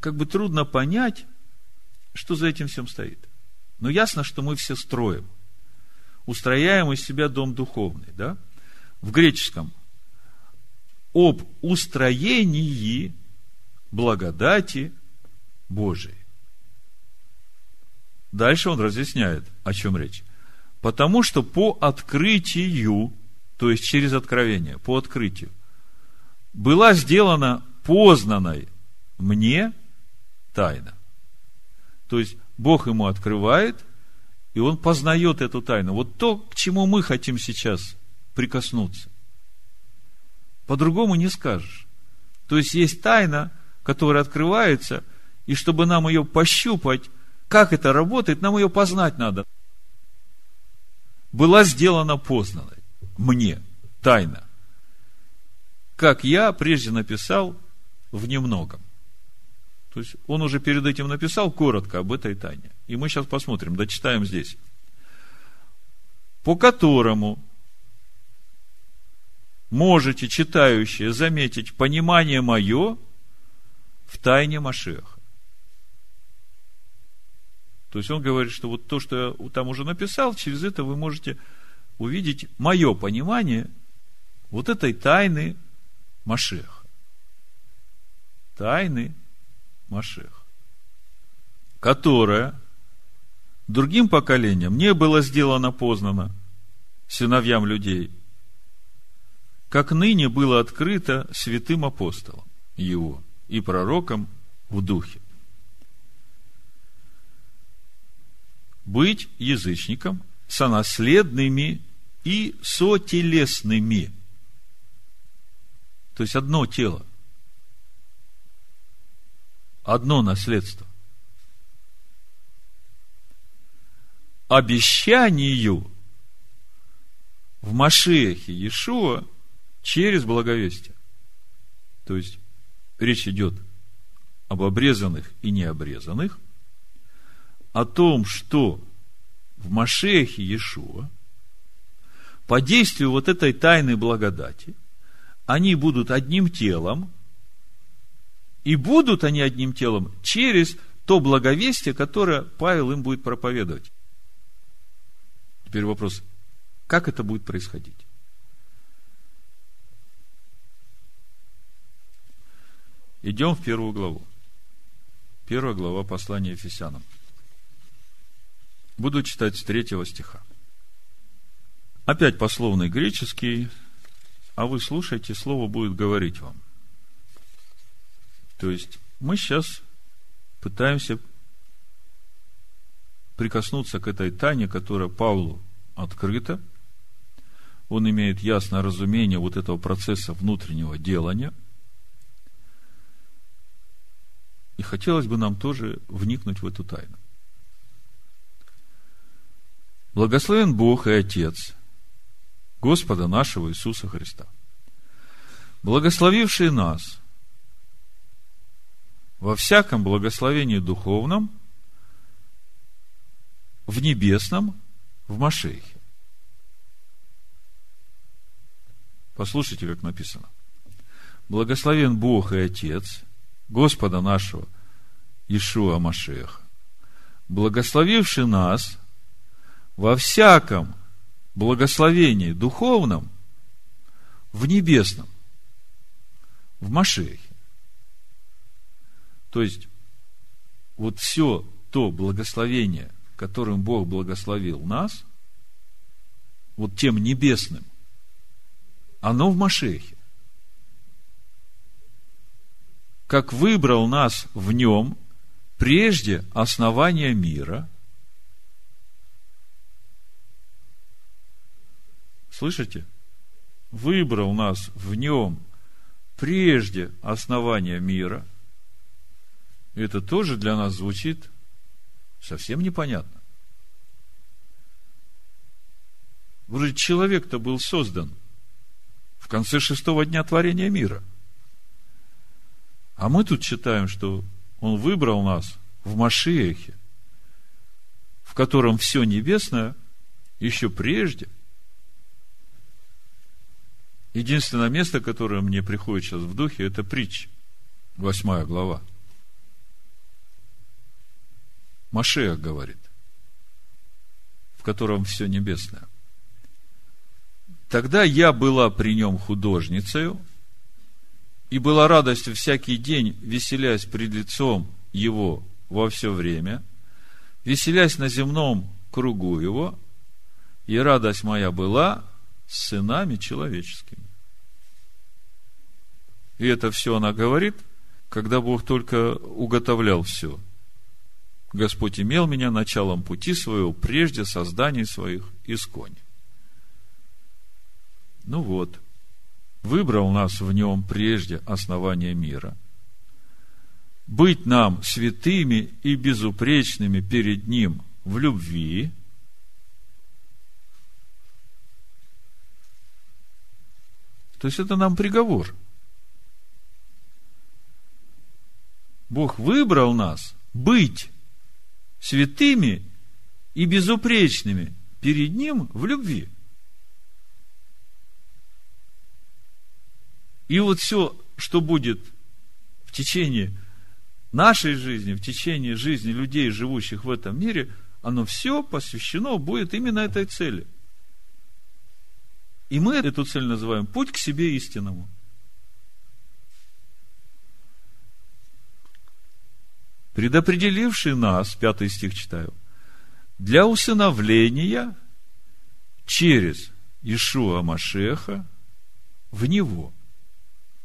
как бы трудно понять, что за этим всем стоит. Но ясно, что мы все строим. Устрояем из себя дом духовный, да? В греческом об устроении благодати Божией. Дальше он разъясняет, о чем речь. Потому что по открытию, то есть через откровение, по открытию, была сделана познанной мне тайна. То есть Бог ему открывает, и он познает эту тайну. Вот то, к чему мы хотим сейчас прикоснуться. По-другому не скажешь. То есть есть тайна, которая открывается, и чтобы нам ее пощупать, как это работает, нам ее познать надо. Была сделана познанной мне тайна, как я прежде написал в немногом. То есть он уже перед этим написал коротко об этой тайне. И мы сейчас посмотрим, дочитаем здесь. По которому можете, читающие, заметить понимание мое в тайне Машеха. То есть он говорит, что вот то, что я там уже написал, через это вы можете увидеть мое понимание вот этой тайны Машеха. Тайны Машеха. Которая другим поколениям не было сделано познано, сыновьям людей, как ныне было открыто святым апостолам его и пророкам в духе. Быть язычником, сонаследными и сотелесными. То есть одно тело, одно наследство. Обещанию в Машиахе Иешуа через благовестие. То есть речь идет об обрезанных и необрезанных, о том, что в Машиахе Иешуа по действию вот этой тайны благодати они будут одним телом, и будут они одним телом через то благовестие, которое Павел им будет проповедовать. Теперь вопрос, как это будет происходить? Идем в первую главу. Первая глава послания Ефесянам. Буду читать с третьего стиха. Опять пословный греческий, а вы слушайте, слово будет говорить вам. То есть мы сейчас пытаемся прикоснуться к этой тайне, которая Павлу открыта. Он имеет ясное разумение вот этого процесса внутреннего делания. И хотелось бы нам тоже вникнуть в эту тайну. Благословен Бог и Отец Господа нашего Иисуса Христа, благословивший нас во всяком благословении духовном, в небесном, в Машиахе. Послушайте, как написано. Благословен Бог и Отец Господа нашего Иешуа Машиаха, благословивший нас во всяком благословении духовном, в небесном, в Машиахе. То есть, вот все то благословение, которым Бог благословил нас, вот тем небесным, оно в Машиахе. Как выбрал нас в нем прежде основания мира. Слышите? Выбрал нас в нем прежде основания мира. Это тоже для нас звучит совсем непонятно. Вроде человек-то был создан в конце шестого дня творения мира. А мы тут читаем, что он выбрал нас в Машиахе, в котором все небесное еще прежде. Единственное место, которое мне приходит сейчас в духе, это Притчи, восьмая глава. Машех говорит, в котором все небесное. Тогда я была при нем художницею, и была радостью всякий день, веселясь пред лицом его во все время, веселясь на земном кругу его, и радость моя была с сынами человеческими. И это все она говорит, когда Бог только уготовлял все. Господь имел меня началом пути своего прежде созданий своих исконь. Ну вот, выбрал нас в нем прежде основание мира. Быть нам святыми и безупречными перед ним в любви. То есть, это нам приговор. Бог выбрал нас быть святыми и безупречными перед ним в любви. И вот все, что будет в течение нашей жизни, в течение жизни людей, живущих в этом мире, оно все посвящено будет именно этой цели. И мы эту цель называем «Путь к себе истинному». «Предопределивший нас», пятый стих читаю, «для усыновления через Иешуа Машеха в Него».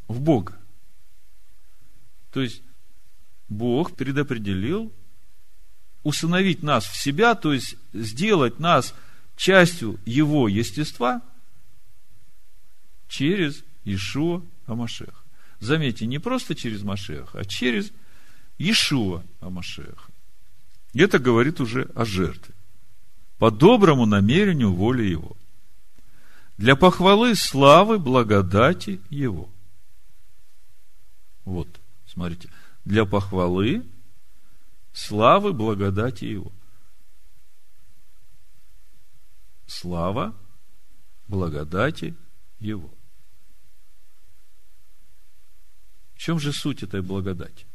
В Бога. То есть, Бог предопределил усыновить нас в себя, то есть, сделать нас частью Его естества через Иешуа ха-Машиаха. Заметьте, не просто через Машеха, а через Иешуа ха-Машиаха. Это говорит уже о жертве. По доброму намерению воли Его. Для похвалы славы благодати Его. Вот, смотрите, для похвалы, славы, благодати Его. Слава, благодати Его. В чем же суть этой благодати?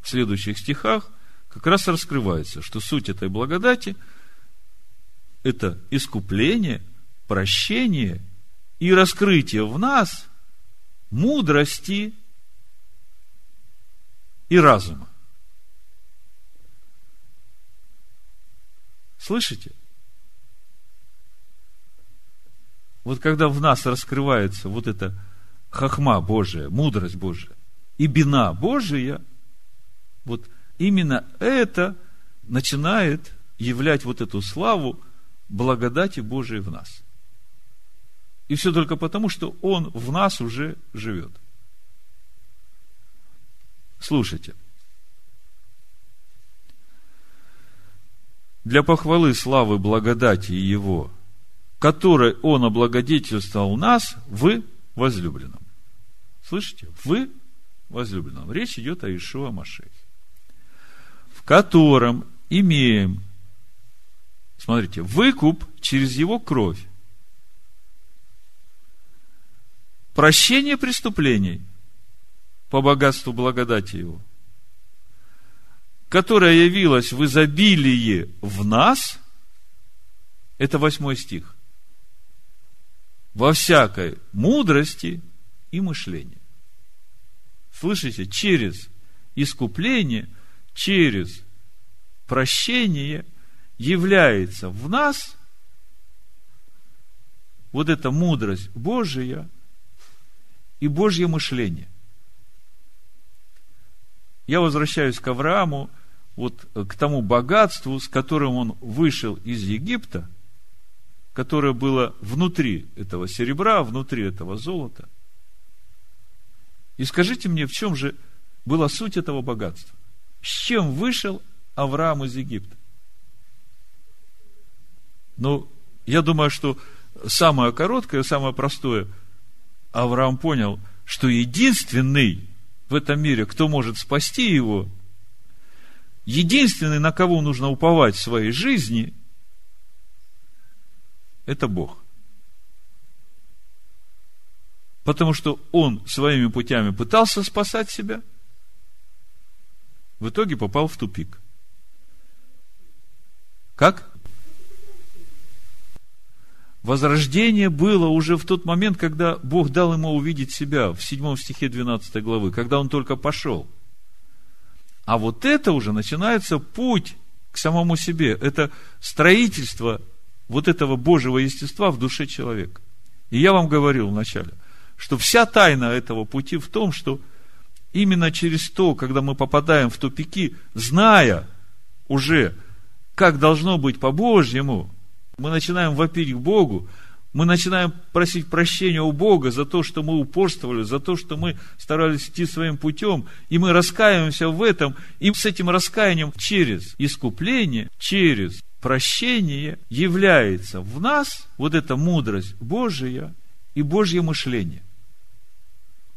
В следующих стихах как раз раскрывается, что суть этой благодати – это искупление, прощение и раскрытие в нас мудрости и разума. Слышите? Вот когда в нас раскрывается вот эта хохма Божия, мудрость Божия и бина Божия, вот именно это начинает являть вот эту славу благодати Божией в нас. И все только потому, что Он в нас уже живет. Слушайте. Для похвалы славы благодати Его, которой Он облагодетельствовал нас в возлюбленном. Слышите? В возлюбленном. Речь идет о Иешуа ха-Машиахе. В котором имеем, смотрите, выкуп через Его кровь. Прощение преступлений по богатству благодати Его, которая явилась в изобилии в нас, это восьмой стих, во всякой мудрости и мышлении. Слышите, через искупление, через прощение является в нас вот эта мудрость Божия и Божье мышление. Я возвращаюсь к Аврааму, вот к тому богатству, с которым он вышел из Египта, которое было внутри этого серебра, внутри этого золота. И скажите мне, в чем же была суть этого богатства. С чем вышел Авраам из Египта? Ну, я думаю, что самое короткое, самое простое, Авраам понял, что единственный в этом мире, кто может спасти его, единственный, на кого нужно уповать в своей жизни, это Бог. Потому что он своими путями пытался спасать себя, в итоге попал в тупик. Как? Возрождение было уже в тот момент, когда Бог дал ему увидеть себя в седьмом стихе двенадцатой главы, когда он только пошел. А вот это уже начинается путь к самому себе. Это строительство вот этого Божьего естества в душе человека. И я вам говорил вначале, что вся тайна этого пути в том, что именно через то, когда мы попадаем в тупики, зная уже, как должно быть по-божьему, мы начинаем вопить к Богу, мы начинаем просить прощения у Бога за то, что мы упорствовали, за то, что мы старались идти своим путем, и мы раскаиваемся в этом, и с этим раскаянием через искупление, через прощение является в нас вот эта мудрость Божия и Божье мышление.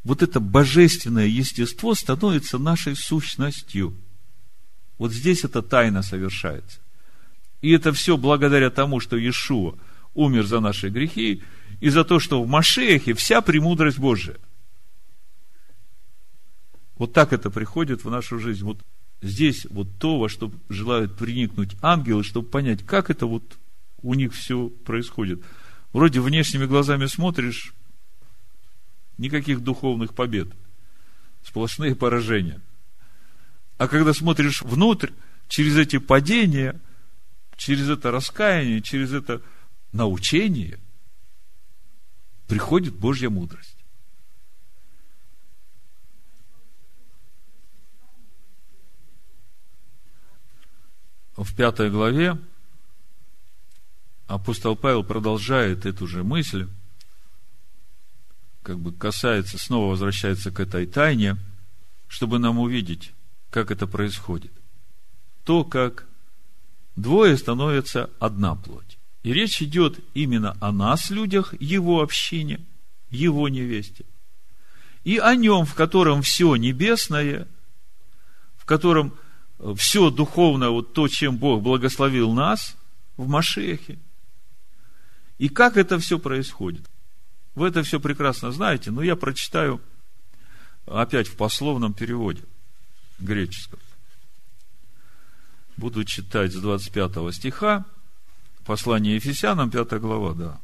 Вот это божественное естество становится нашей сущностью. Вот здесь эта тайна совершается. И это все благодаря тому, что Иешуа умер за наши грехи и за то, что в Машиахе вся премудрость Божия. Вот так это приходит в нашу жизнь. Вот здесь вот то, во что желают приникнуть ангелы, чтобы понять, как это вот у них все происходит. Вроде внешними глазами смотришь, никаких духовных побед, сплошные поражения. А когда смотришь внутрь, через эти падения, через это раскаяние, через это научение приходит Божья мудрость. В пятой главе апостол Павел продолжает эту же мысль, как бы касается, снова возвращается к этой тайне, чтобы нам увидеть, как это происходит. То, как двое становятся одна плоть. И речь идет именно о нас, людях, его общине, его невесте. И о нем, в котором все небесное, в котором все духовное, вот то, чем Бог благословил нас, в Машехе. И как это все происходит? Вы это все прекрасно знаете, но я прочитаю опять в пословном переводе греческом. Буду читать с двадцать пятого стиха, послание Ефесянам, пятая глава, да.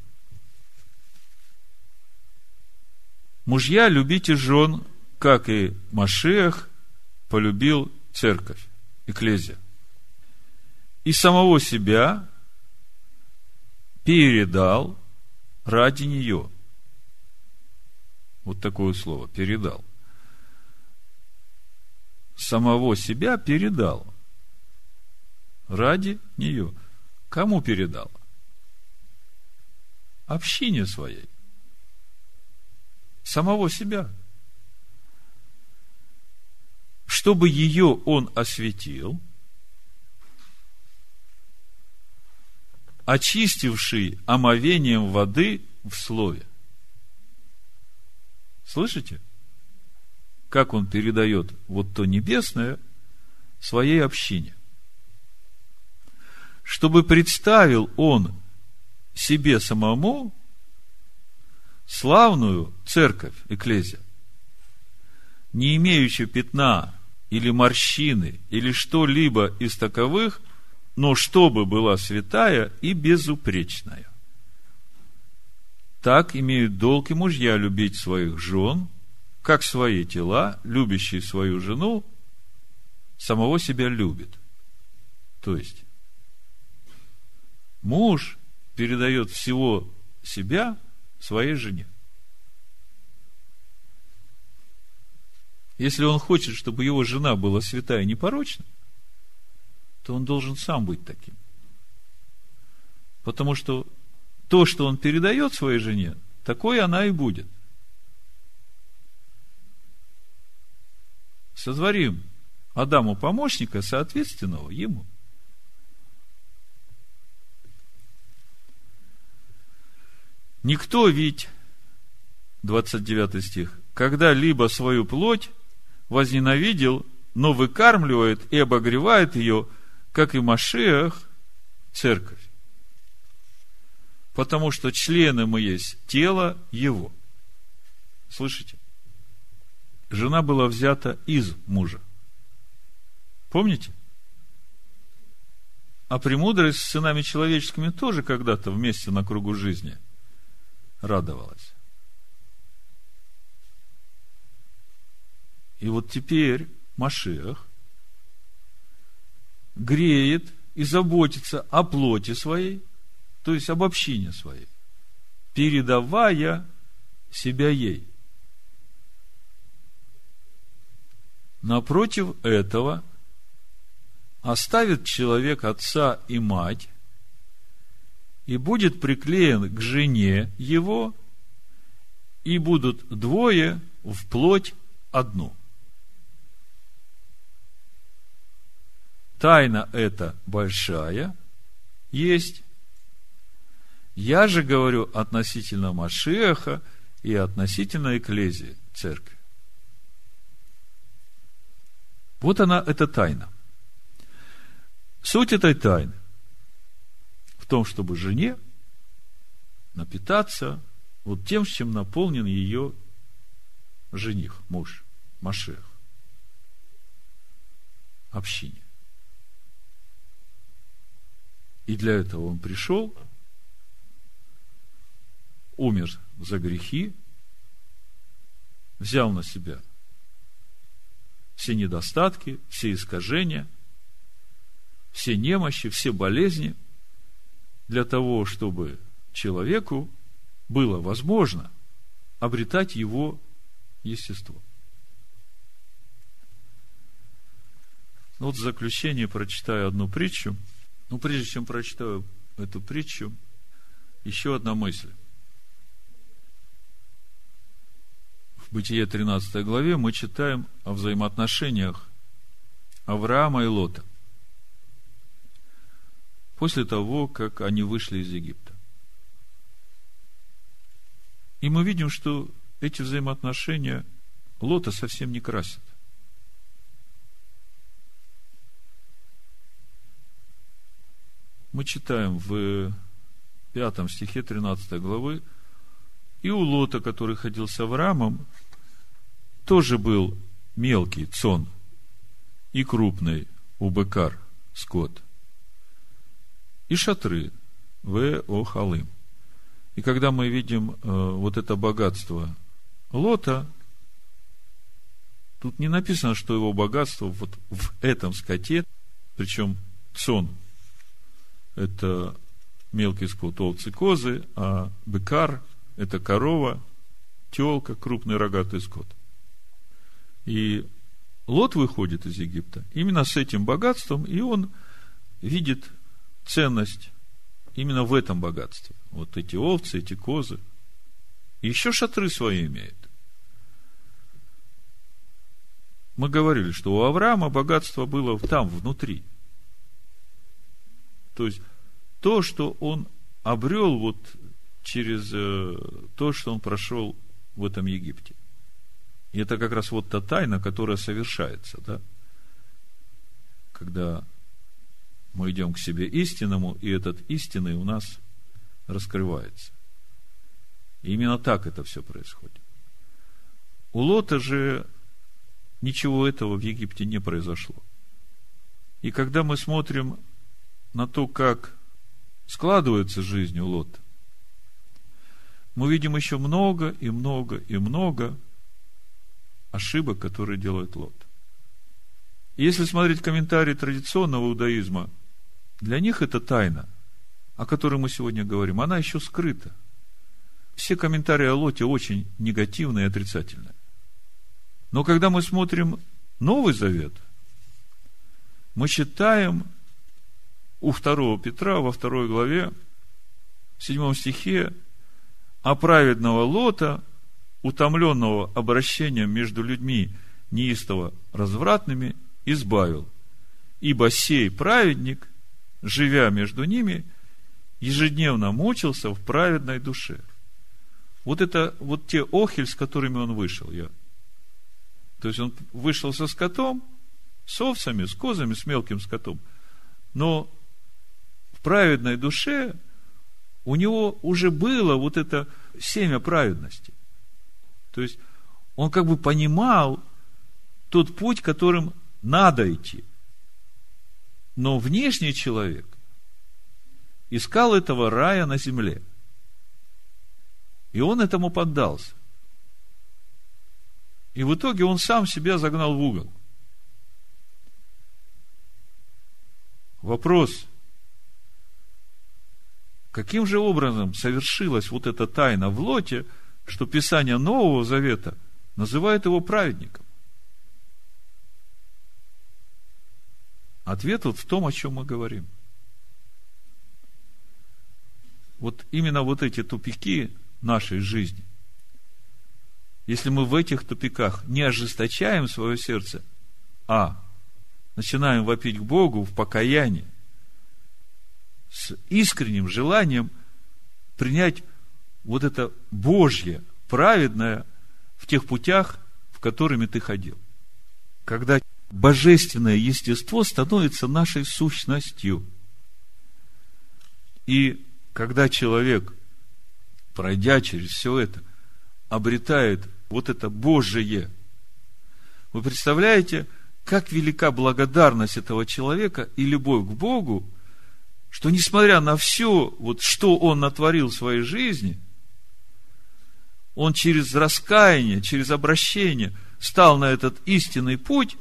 «Мужья, любите жен, как и Машиах полюбил церковь, Экклезия, и самого себя передал ради нее». Вот такое слово, передал. «Самого себя передал». Ради нее. Кому передал? Общине своей. Самого себя. Чтобы ее он осветил, очистивший омовением воды в слове. Слышите? Как он передает вот то небесное своей общине. Чтобы представил он себе самому славную церковь, Экклезия, не имеющую пятна или морщины, или что-либо из таковых, но чтобы была святая и безупречная. Так имеют долг и мужья любить своих жен, как свои тела, любящие свою жену, самого себя любит. То есть, муж передает всего себя своей жене. Если он хочет, чтобы его жена была святая и непорочна, то он должен сам быть таким. Потому что то, что он передает своей жене, такой она и будет. сотворим Адаму помощника, соответственного ему. Никто ведь, двадцать девятый стих, когда-либо свою плоть возненавидел, но выкармливает и обогревает ее, как и Машиах, церковь. Потому что члены мы есть тело его. Слышите? Жена была взята из мужа. Помните? А премудрость с сынами человеческими тоже когда-то вместе на кругу жизни радовалась. И вот теперь Машиах греет и заботится о плоти своей, то есть об общине своей, передавая себя ей. Напротив этого оставит человек отца и мать и будет приклеен к жене его, и будут двое вплоть одну. Тайна эта большая есть. Я же говорю относительно Машиаха и относительно Экклезии, церкви. Вот она, эта тайна. Суть этой тайны в том, чтобы жене напитаться вот тем, чем наполнен ее жених, муж, Машиах. Общине. И для этого он пришел, умер за грехи, взял на себя все недостатки, все искажения, все немощи, все болезни, для того, чтобы человеку было возможно обретать его естество. Вот в заключение прочитаю одну притчу. Но прежде чем прочитаю эту притчу, еще одна мысль. Бытие тринадцатой главе мы читаем о взаимоотношениях Авраама и Лота после того, как они вышли из Египта. И мы видим, что эти взаимоотношения Лота совсем не красят. Мы читаем в пятом стихе тринадцатой главы: и у Лота, который ходил с Авраамом, тоже был мелкий цон и крупный у быкар скот, и шатры в Охалым. И когда мы видим вот это богатство Лота, тут не написано, что его богатство вот в этом скоте, причем цон — это мелкий скот, овцы, козы, а быкар — это корова, телка, крупный рогатый скот. И Лот выходит из Египта именно с этим богатством, и он видит ценность именно в этом богатстве. Вот эти овцы, эти козы. И еще шатры свои имеет. Мы говорили, что у Авраама богатство было там, внутри. То есть то, что он обрел вот через то, что он прошел в этом Египте. И это как раз вот та тайна, которая совершается, да? Когда мы идем к себе истинному, и этот истинный у нас раскрывается. И именно так это все происходит. У Лота же ничего этого в Египте не произошло. И когда мы смотрим на то, как складывается жизнь у Лота, мы видим еще много и много и много ошибок, которые делает Лот. Если смотреть комментарии традиционного иудаизма, для них эта тайна, о которой мы сегодня говорим, она еще скрыта. Все комментарии о Лоте очень негативные и отрицательные. Но когда мы смотрим Новый Завет, мы читаем у второго Петра во второй главе, в седьмом стихе, а праведного Лота, утомленного обращением между людьми неистово развратными избавил. Ибо сей праведник, живя между ними, ежедневно мучился в праведной душе. Вот это вот те охель, с которыми он вышел. Я. То есть он вышел со скотом, с овцами, с козами, с мелким скотом. Но в праведной душе у него уже было вот это семя праведности. То есть он как бы понимал тот путь, которым надо идти. Но внешний человек искал этого рая на земле. И он этому поддался. И в итоге он сам себя загнал в угол. Вопрос, каким же образом совершилась вот эта тайна в Лоте, что Писание Нового Завета называет его праведником? Ответ вот в том, о чем мы говорим. Вот именно вот эти тупики нашей жизни. Если мы в этих тупиках не ожесточаем свое сердце, а начинаем вопить к Богу в покаянии с искренним желанием принять вот это Божье, праведное в тех путях, в которыми ты ходил. Когда божественное естество становится нашей сущностью. И когда человек, пройдя через все это, обретает вот это Божие. Вы представляете, как велика благодарность этого человека и любовь к Богу, что несмотря на все, вот, что он натворил в своей жизни, он через раскаяние, через обращение стал на этот истинный путь,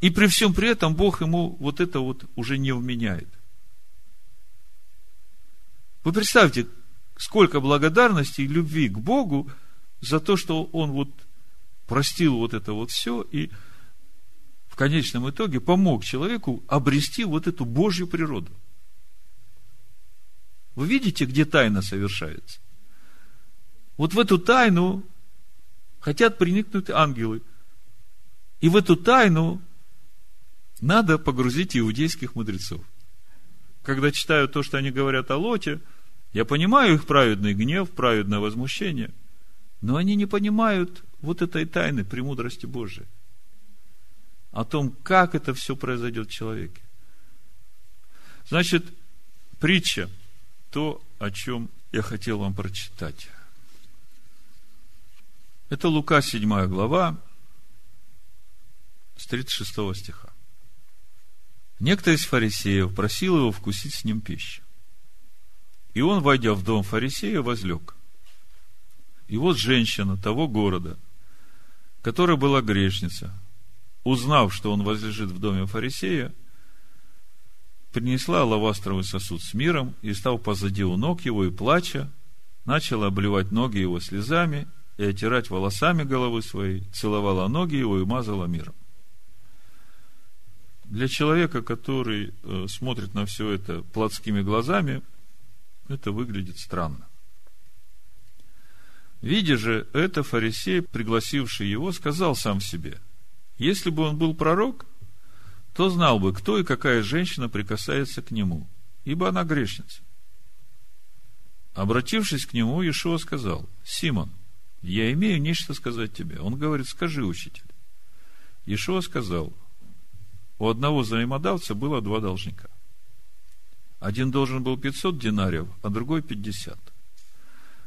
и при всем при этом Бог ему вот это вот уже не вменяет. Вы представьте, сколько благодарности и любви к Богу за то, что он вот простил вот это вот все и в конечном итоге помог человеку обрести вот эту Божью природу. Вы видите, где тайна совершается? Вот в эту тайну хотят проникнуть ангелы. И в эту тайну надо погрузить иудейских мудрецов. Когда читаю то, что они говорят о Лоте, я понимаю их праведный гнев, праведное возмущение, но они не понимают вот этой тайны премудрости Божией. О том, как это все произойдет в человеке. Значит, притча, то, о чем я хотел вам прочитать. Это Лука, седьмая глава, с тридцать шестого стиха. Некто из фарисеев просил его вкусить с ним пищу. И он, войдя в дом фарисея, возлег. И вот женщина того города, которая была грешница, узнав, что он возлежит в доме фарисея, принесла алавастровый сосуд с миром и, став позади у ног его и плача, начала обливать ноги его слезами и отирать волосами головы своей, целовала ноги его и мазала миром. Для человека, который смотрит на все это плотскими глазами, это выглядит странно. Видя же это, фарисей, пригласивший его, сказал сам себе: если бы он был пророк, то знал бы, кто и какая женщина прикасается к нему, ибо она грешница. Обратившись к нему, Иешуа сказал: Симон, я имею нечто сказать тебе. Он говорит: скажи, учитель. Иешуа сказал: у одного взаимодавца было два должника. Один должен был пятьсот динариев, а другой пятьдесят.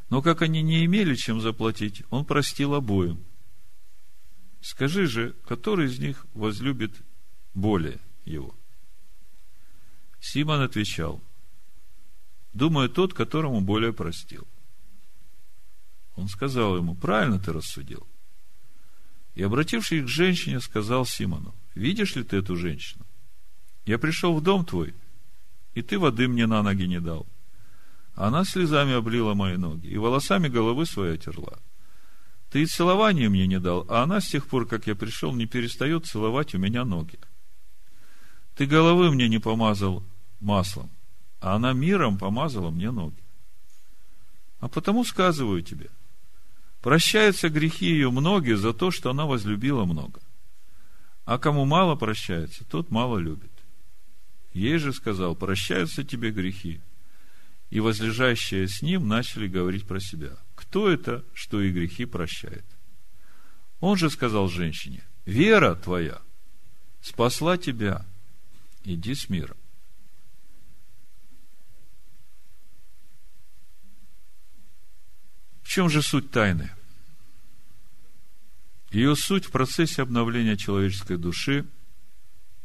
Но как они не имели чем заплатить, он простил обоим. Скажи же, который из них возлюбит более его? Симон отвечал: думаю, тот, которому более простил. Он сказал ему: правильно ты рассудил. И, обратившись к женщине, сказал Симону: видишь ли ты эту женщину? Я пришел в дом твой, и ты воды мне на ноги не дал. Она слезами облила мои ноги и волосами головы своей отерла. Ты и целования мне не дал, а она с тех пор, как я пришел, не перестает целовать у меня ноги. Ты головы мне не помазал маслом, а она миром помазала мне ноги. А потому сказываю тебе, Прощаются грехи ее многие за то, что она возлюбила много. А кому мало прощается, тот мало любит. Ей же сказал: прощаются тебе грехи. И возлежащие с ним начали говорить про себя: кто это, что и грехи прощает? Он же сказал женщине: вера твоя спасла тебя, иди с миром. В чем же суть тайны? Ее суть в процессе обновления человеческой души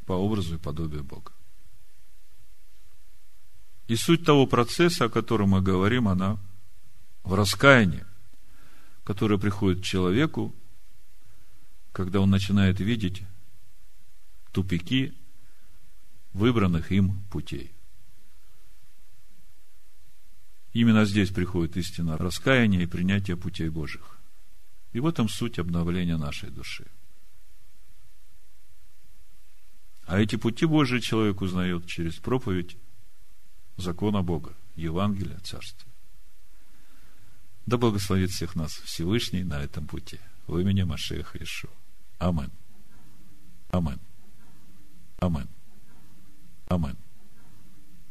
по образу и подобию Бога. И суть того процесса, о котором мы говорим, она в раскаянии, которое приходит к человеку, когда он начинает видеть тупики выбранных им путей. Именно здесь приходит истина раскаяния и принятия путей Божьих. И в этом суть обновления нашей души. А эти пути Божьи человек узнает через проповедь закона Бога, Евангелия, Царствия. Да благословит всех нас Всевышний на этом пути. В имени Машеха Иешуа. Амин. Амин. Амин. Амин.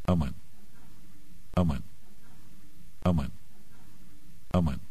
Амин. Амин. Amen. Amen.